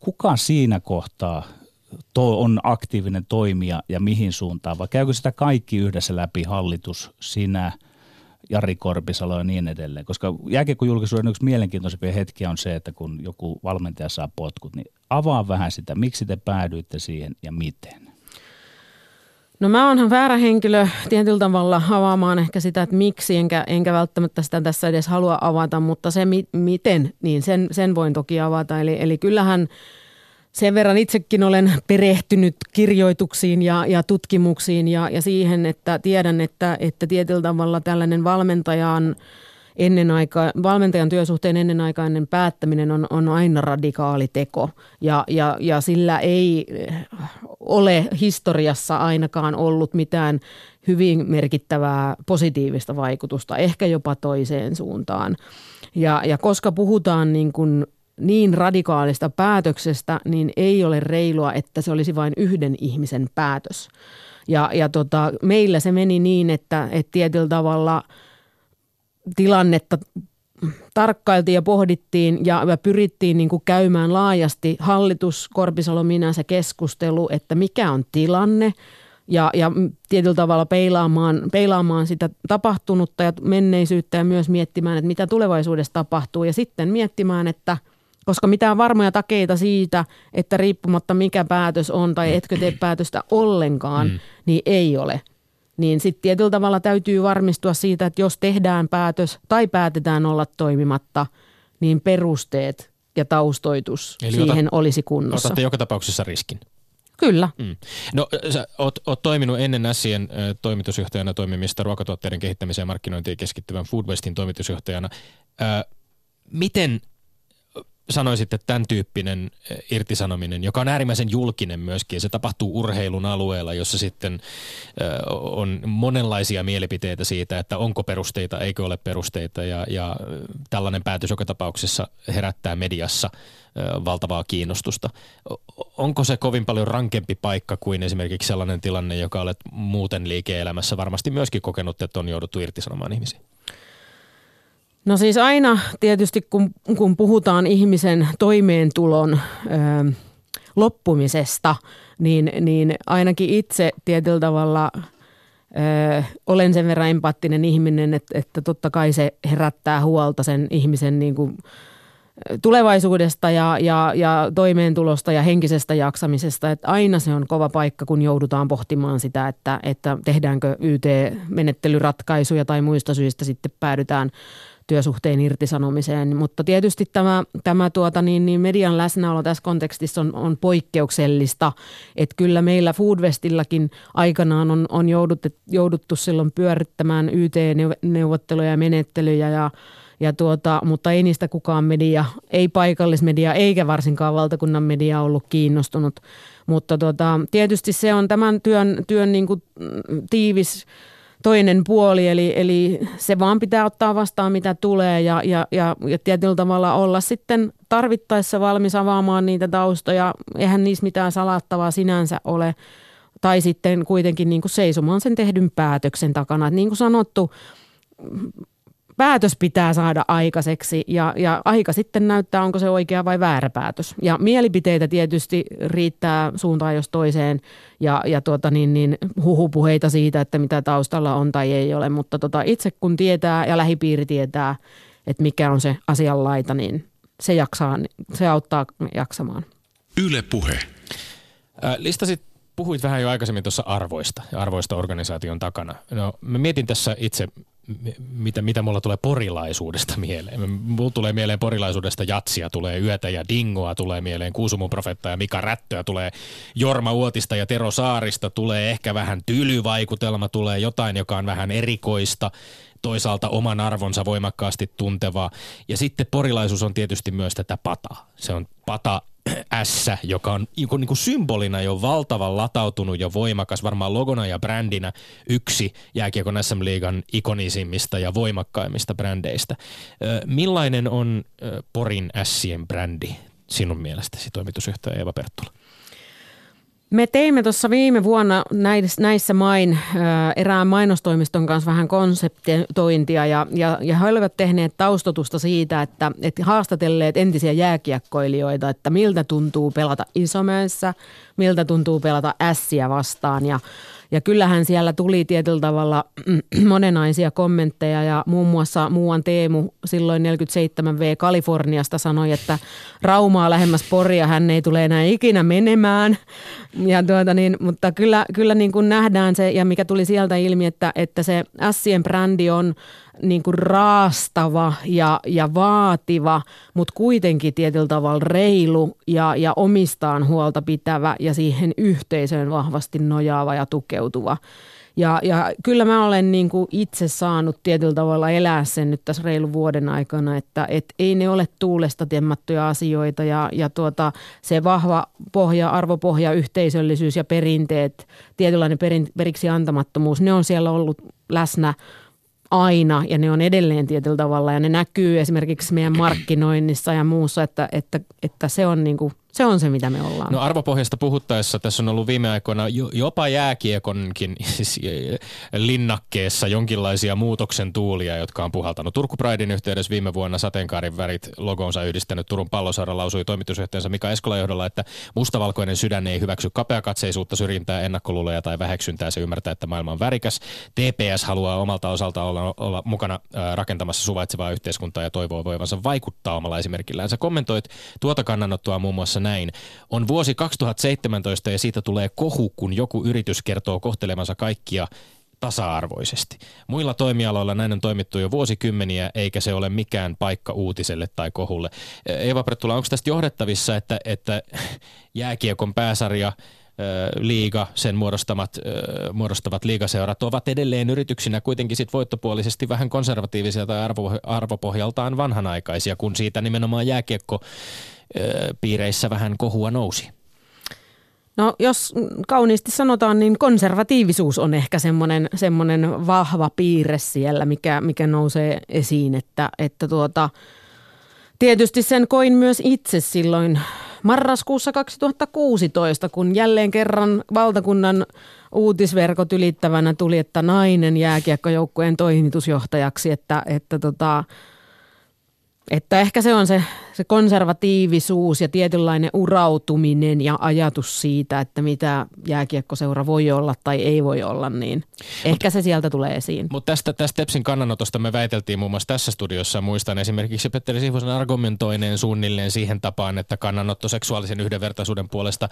kuka siinä kohtaa on aktiivinen toimija ja mihin suuntaan, vai käykö sitä kaikki yhdessä läpi, hallitus, sinä, Jari Korpisalo ja niin edelleen? Koska jääkiekkojulkisuuden yksi mielenkiintoisempia hetkiä on se, että kun joku valmentaja saa potkut, niin avaa vähän sitä, miksi te päädyitte siihen ja miten? No mä oonhan väärä henkilö tietyllä tavalla avaamaan ehkä sitä, että miksi, enkä välttämättä sitä tässä edes halua avata, mutta se miten, niin sen voin toki avata. Eli kyllähän sen verran itsekin olen perehtynyt kirjoituksiin ja tutkimuksiin ja siihen, että tiedän, että tietyllä tavalla tällainen valmentajan työsuhteen ennenaikainen päättäminen on aina radikaali teko ja sillä ei ole historiassa ainakaan ollut mitään hyvin merkittävää positiivista vaikutusta, ehkä jopa toiseen suuntaan. Ja koska puhutaan niin radikaalista päätöksestä, niin ei ole reilua, että se olisi vain yhden ihmisen päätös. Ja meillä se meni niin, että tietyllä tavalla tilannetta tarkkailtiin ja pohdittiin ja pyrittiin käymään laajasti hallitus, Korpisalo, minä se keskustelu, että mikä on tilanne ja tietyllä tavalla peilaamaan sitä tapahtunutta ja menneisyyttä ja myös miettimään, että mitä tulevaisuudessa tapahtuu ja sitten miettimään, että koska mitään varmoja takeita siitä, että riippumatta mikä päätös on tai etkö tee päätöstä ollenkaan, niin ei ole. Niin sitten tietyllä tavalla täytyy varmistua siitä, että jos tehdään päätös tai päätetään olla toimimatta, niin perusteet ja taustoitus eli siihen olisi kunnossa. Otatte joka tapauksessa riskin. Kyllä. No sä oot toiminut ennen Ässien toimitusjohtajana toimimista ruokatuotteiden kehittämiseen ja markkinointiin keskittyvän Food Westin toimitusjohtajana. Miten sanoisit, että tämän tyyppinen irtisanominen, joka on äärimmäisen julkinen myöskin, se tapahtuu urheilun alueella, jossa sitten on monenlaisia mielipiteitä siitä, että onko perusteita, eikö ole perusteita ja tällainen päätös joka tapauksessa herättää mediassa valtavaa kiinnostusta. Onko se kovin paljon rankempi paikka kuin esimerkiksi sellainen tilanne, joka olet muuten liike-elämässä varmasti myöskin kokenut, että on jouduttu irtisanomaan ihmisiä? No siis aina tietysti kun puhutaan ihmisen toimeentulon loppumisesta, niin ainakin itse tietyllä tavalla olen sen verran empaattinen ihminen, että totta kai se herättää huolta sen ihmisen tulevaisuudesta ja toimeentulosta ja henkisestä jaksamisesta. Että aina se on kova paikka, kun joudutaan pohtimaan sitä, että tehdäänkö YT-menettelyratkaisuja tai muista syistä sitten päädytään työsuhteen irtisanomiseen, mutta tietysti tämä median läsnäolo tässä kontekstissa on poikkeuksellista, että kyllä meillä Food Westillakin aikanaan on jouduttu silloin pyörittämään YT-neuvotteluja ja menettelyjä ja mutta ei niistä kukaan media, ei paikallismedia eikä varsinkaan valtakunnan media ollut kiinnostunut, mutta tietysti se on tämän työn tiivis toinen puoli, eli se vaan pitää ottaa vastaan, mitä tulee ja tietyllä tavalla olla sitten tarvittaessa valmis avaamaan niitä taustoja. Eihän niissä mitään salattavaa sinänsä ole, tai sitten kuitenkin niin kuin seisomaan sen tehdyn päätöksen takana. Et niin kuin sanottu, päätös pitää saada aikaiseksi ja aika sitten näyttää, onko se oikea vai väärä päätös. Ja mielipiteitä tietysti riittää suuntaan jos toiseen ja huhupuheita siitä, että mitä taustalla on tai ei ole. Mutta itse kun tietää ja lähipiiri tietää, että mikä on se asian laita, niin se auttaa jaksamaan. Yle Puhe. Puhuit vähän jo aikaisemmin tuossa arvoista ja arvoista organisaation takana. No, mä mietin tässä itse, mitä mulla tulee porilaisuudesta mieleen. Mulla tulee mieleen porilaisuudesta Jatsia, tulee Yötä ja Dingoa, tulee mieleen Kuusumun profeettaa ja Mika Rättöä, tulee Jorma Uotista ja Tero Saarista, tulee ehkä vähän tylyvaikutelma, tulee jotain, joka on vähän erikoista, toisaalta oman arvonsa voimakkaasti tuntevaa. Ja sitten porilaisuus on tietysti myös tätä pataa. Se on pata ässä, joka on niin kuin symbolina jo valtavan latautunut ja voimakas, varmaan logona ja brändinä yksi jääkiekon SM-liigan ikonisimmista ja voimakkaimmista brändeistä. Millainen on Porin ässien brändi sinun mielestäsi, toimitusjohtaja Eeva Perttula? Me teimme tuossa viime vuonna näissä erään mainostoimiston kanssa vähän konseptointia ja he olivat tehneet taustotusta siitä, että haastatelleet entisiä jääkiekkoilijoita, että miltä tuntuu pelata Isomäessä, miltä tuntuu pelata Ässiä vastaan ja kyllähän siellä tuli tietyllä tavalla monenaisia kommentteja ja muun muassa muuan Teemu silloin 47V Kaliforniasta sanoi, että Raumaa lähemmäs Poria hän ei tule enää ikinä menemään. Ja mutta kyllä niin kuin nähdään se ja mikä tuli sieltä ilmi, että se Ässien brändi on niin kuin raastava ja vaativa, mutta kuitenkin tietyllä tavalla reilu ja omistaan huolta pitävä ja siihen yhteisöön vahvasti nojaava ja tukeutuva. Ja kyllä mä olen niin kuin itse saanut tietyllä tavalla elää sen nyt tässä reilun vuoden aikana, että ei ne ole tuulesta temmattuja asioita ja se vahva pohja, arvopohja, yhteisöllisyys ja perinteet, tietynlainen periksi antamattomuus, ne on siellä ollut läsnä aina ja ne on edelleen tietyllä tavalla ja ne näkyy esimerkiksi meidän markkinoinnissa ja muussa, että se on niin kuin, se on se, mitä me ollaan. No arvopohjasta puhuttaessa tässä on ollut viime aikoina jopa jääkiekonkin linnakkeessa jonkinlaisia muutoksen tuulia, jotka on puhaltanut. Turku Pridein yhteydessä viime vuonna sateenkaarin värit logonsa yhdistänyt Turun Pallosaara lausui toimitusjohtajansa Mika Eskolan johdolla, että mustavalkoinen sydän ei hyväksy kapeakatseisuutta, syrjintää, ennakkoluuloja tai väheksyntää. Se ymmärtää, että maailma on värikäs. TPS haluaa omalta osaltaan olla mukana rakentamassa suvaitsevaa yhteiskuntaa ja toivoo voivansa vaikuttaa omalla esimerkillään. Sä kommentoit tuota kannanottoa muun muassa näin. On vuosi 2017 ja siitä tulee kohu, kun joku yritys kertoo kohtelemansa kaikkia tasa-arvoisesti. Muilla toimialoilla näin on toimittu jo vuosikymmeniä, eikä se ole mikään paikka uutiselle tai kohulle. Eeva Perttula, onko tästä johdettavissa, että jääkiekon pääsarja, liiga, sen muodostavat liigaseurat ovat edelleen yrityksinä kuitenkin sit voittopuolisesti vähän konservatiivisia tai arvopohjaltaan vanhanaikaisia, kun siitä nimenomaan jääkiekko piireissä vähän kohua nousi? No jos kauniisti sanotaan, niin konservatiivisuus on ehkä semmoinen vahva piirre siellä, mikä nousee esiin, että tietysti sen koin myös itse silloin marraskuussa 2016, kun jälleen kerran valtakunnan uutisverkot ylittävänä tuli, että nainen jääkiekkojoukkueen toimitusjohtajaksi, että ehkä se on se konservatiivisuus ja tietynlainen urautuminen ja ajatus siitä, että mitä jääkiekkoseura voi olla tai ei voi olla, niin ehkä se sieltä tulee esiin. Mutta tästä Tepsin kannanotosta me väiteltiin muun muassa tässä studiossa. Muistan esimerkiksi Petteri Sihvosen argumentoineen suunnilleen siihen tapaan, että kannanotto seksuaalisen yhdenvertaisuuden puolesta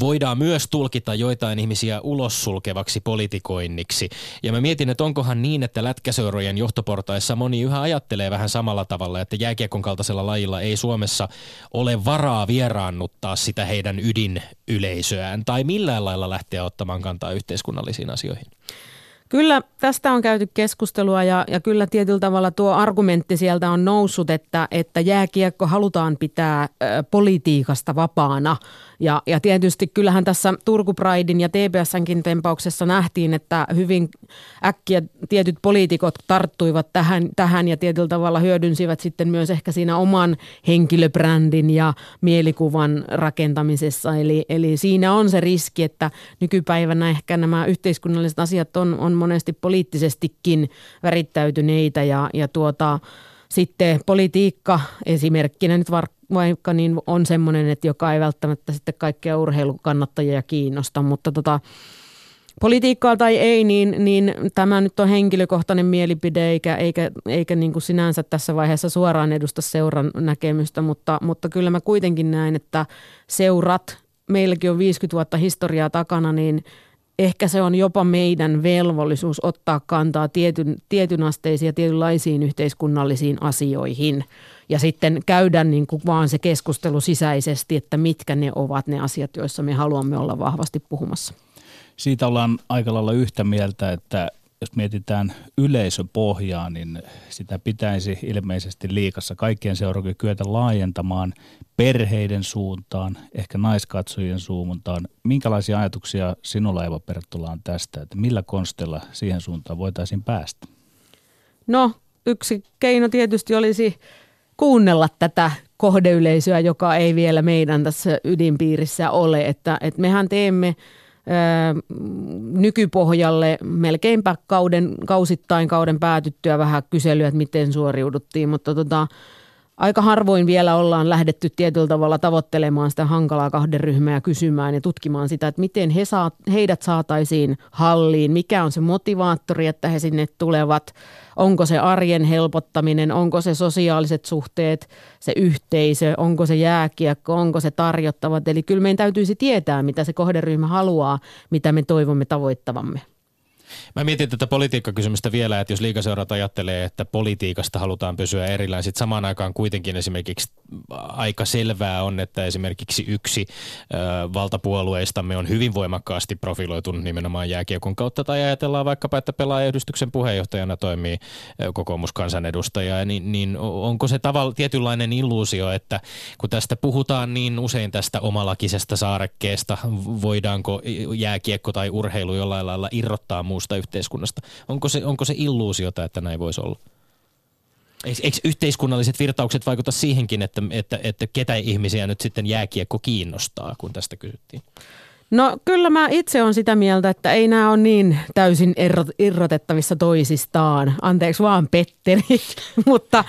voidaan myös tulkita joitain ihmisiä ulossulkevaksi politikoinniksi. Ja mä mietin, että onkohan niin, että lätkäseurojen johtoportaissa moni yhä ajattelee vähän samalla tavalla, että jääkiekon kaltaisella lajilla ei Suomessa ole varaa vieraannuttaa sitä heidän ydinyleisöään tai millään lailla lähteä ottamaan kantaa yhteiskunnallisiin asioihin. Kyllä tästä on käyty keskustelua ja kyllä tietyllä tavalla tuo argumentti sieltä on noussut, että jääkiekko halutaan pitää politiikasta vapaana. Ja tietysti kyllähän tässä Turku Pridein ja TPS:nkin tempauksessa nähtiin, että hyvin äkkiä tietyt poliitikot tarttuivat tähän ja tietyllä tavalla hyödynsivät sitten myös ehkä siinä oman henkilöbrändin ja mielikuvan rakentamisessa. Eli siinä on se riski, että nykypäivänä ehkä nämä yhteiskunnalliset asiat on monesti poliittisestikin värittäytyneitä ja sitten politiikka esimerkkinä nyt vaikka niin on semmoinen, että joka ei välttämättä sitten kaikkia urheilukannattajia kiinnosta, mutta politiikkaa tai ei, niin tämä nyt on henkilökohtainen mielipide eikä niin kuin sinänsä tässä vaiheessa suoraan edusta seuran näkemystä, mutta kyllä mä kuitenkin näen, että seurat, meilläkin on 50 vuotta historiaa takana, niin ehkä se on jopa meidän velvollisuus ottaa kantaa tietynasteisiin ja tietynlaisiin yhteiskunnallisiin asioihin ja sitten käydä niin kuin vaan se keskustelu sisäisesti, että mitkä ne ovat ne asiat, joissa me haluamme olla vahvasti puhumassa. Siitä ollaan aika lailla yhtä mieltä, että jos mietitään yleisöpohjaa, niin sitä pitäisi ilmeisesti liigassa kaikkien seurakin kyetä laajentamaan perheiden suuntaan, ehkä naiskatsojien suuntaan. Minkälaisia ajatuksia sinulla, Eeva Perttula, on tästä, että millä konstella siihen suuntaan voitaisiin päästä? No, yksi keino tietysti olisi kuunnella tätä kohdeyleisöä, joka ei vielä meidän tässä ydinpiirissä ole, että mehän teemme nykypohjalle melkeinpä kauden päätyttyä vähän kyselyä, että miten suoriuduttiin, mutta aika harvoin vielä ollaan lähdetty tietyllä tavalla tavoittelemaan sitä hankalaa kahden ryhmää ja kysymään ja tutkimaan sitä, että miten heidät saataisiin halliin, mikä on se motivaattori, että he sinne tulevat, onko se arjen helpottaminen, onko se sosiaaliset suhteet, se yhteisö, onko se jääkiekko, onko se tarjottavat. Eli kyllä meidän täytyisi tietää, mitä se kohderyhmä haluaa, mitä me toivomme tavoittavamme. Mä mietin tätä politiikkakysymystä vielä, että jos liigaseurat ajattelee, että politiikasta halutaan pysyä erillään, sitten samaan aikaan kuitenkin esimerkiksi aika selvää on, että esimerkiksi yksi valtapuolueistamme on hyvin voimakkaasti profiloitu nimenomaan jääkiekon kautta, tai ajatellaan vaikkapa, että pelaajayhdistyksen puheenjohtajana toimii kokoomuskansanedustaja, niin onko se tietynlainen illuusio, että kun tästä puhutaan niin usein tästä omalakisesta saarekkeesta, voidaanko jääkiekko tai urheilu jollain lailla irrottaa muusta yhteiskunnasta. Onko se illuusiota, että näin voisi olla? Eikö yhteiskunnalliset virtaukset vaikuta siihenkin, että ketä ihmisiä nyt sitten jääkiekko kiinnostaa, kun tästä kysyttiin? No kyllä mä itse olen sitä mieltä, että ei nämä ole niin täysin irrotettavissa toisistaan. Anteeksi vaan Petteri, mutta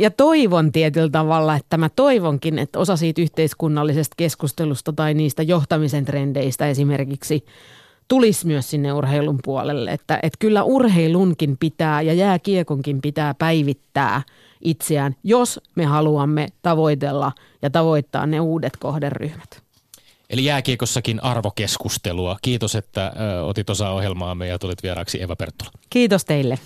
ja toivon tietyllä tavalla, että mä toivonkin, että osa siitä yhteiskunnallisesta keskustelusta tai niistä johtamisen trendeistä esimerkiksi tulisi myös sinne urheilun puolelle, että kyllä urheilunkin pitää ja jääkiekonkin pitää päivittää itseään, jos me haluamme tavoitella ja tavoittaa ne uudet kohderyhmät. Eli jääkiekossakin arvokeskustelua. Kiitos, että otit osaa ohjelmaamme ja tulit vieraaksi, Eeva Perttula. Kiitos teille.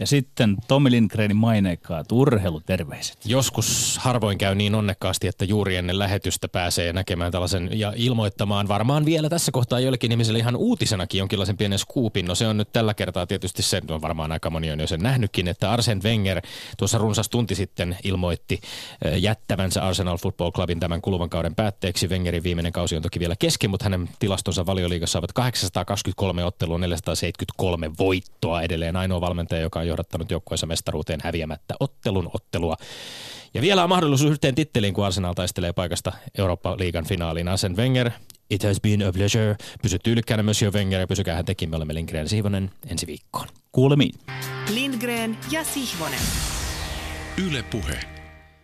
Ja sitten Tommi Lindgrenin maineikkaat urheiluterveiset. Joskus harvoin käy niin onnekkaasti, että juuri ennen lähetystä pääsee näkemään tällaisen ja ilmoittamaan varmaan vielä tässä kohtaa joillekin ihmiselle ihan uutisenakin jonkinlaisen pienen scoopin. No se on nyt tällä kertaa tietysti se, on varmaan aika moni on jo sen nähnytkin, että Arsene Wenger tuossa runsas tunti sitten ilmoitti jättävänsä Arsenal Football Clubin tämän kuluvan kauden päätteeksi. Wengerin viimeinen kausi on toki vielä kesken, mutta hänen tilastonsa Valioliigassa ovat 823 ottelua, 473 voittoa, edelleen ainoa valmentaja, joka on johdattanut joukkueensa mestaruuteen häviämättä ottelua. Ja vielä on mahdollisuus yhteen titteliin, kun Arsenal taistelee paikasta Eurooppa-liigan finaaliin. Arsene Wenger, it has been a pleasure. Pysy tyylikkäänä Monsieur Wenger ja pysykäähän tekin. Me olemme Lindgren ja Sihvonen ensi viikkoon. Kuulemiin. Lindgren ja Sihvonen. Yle Puhe.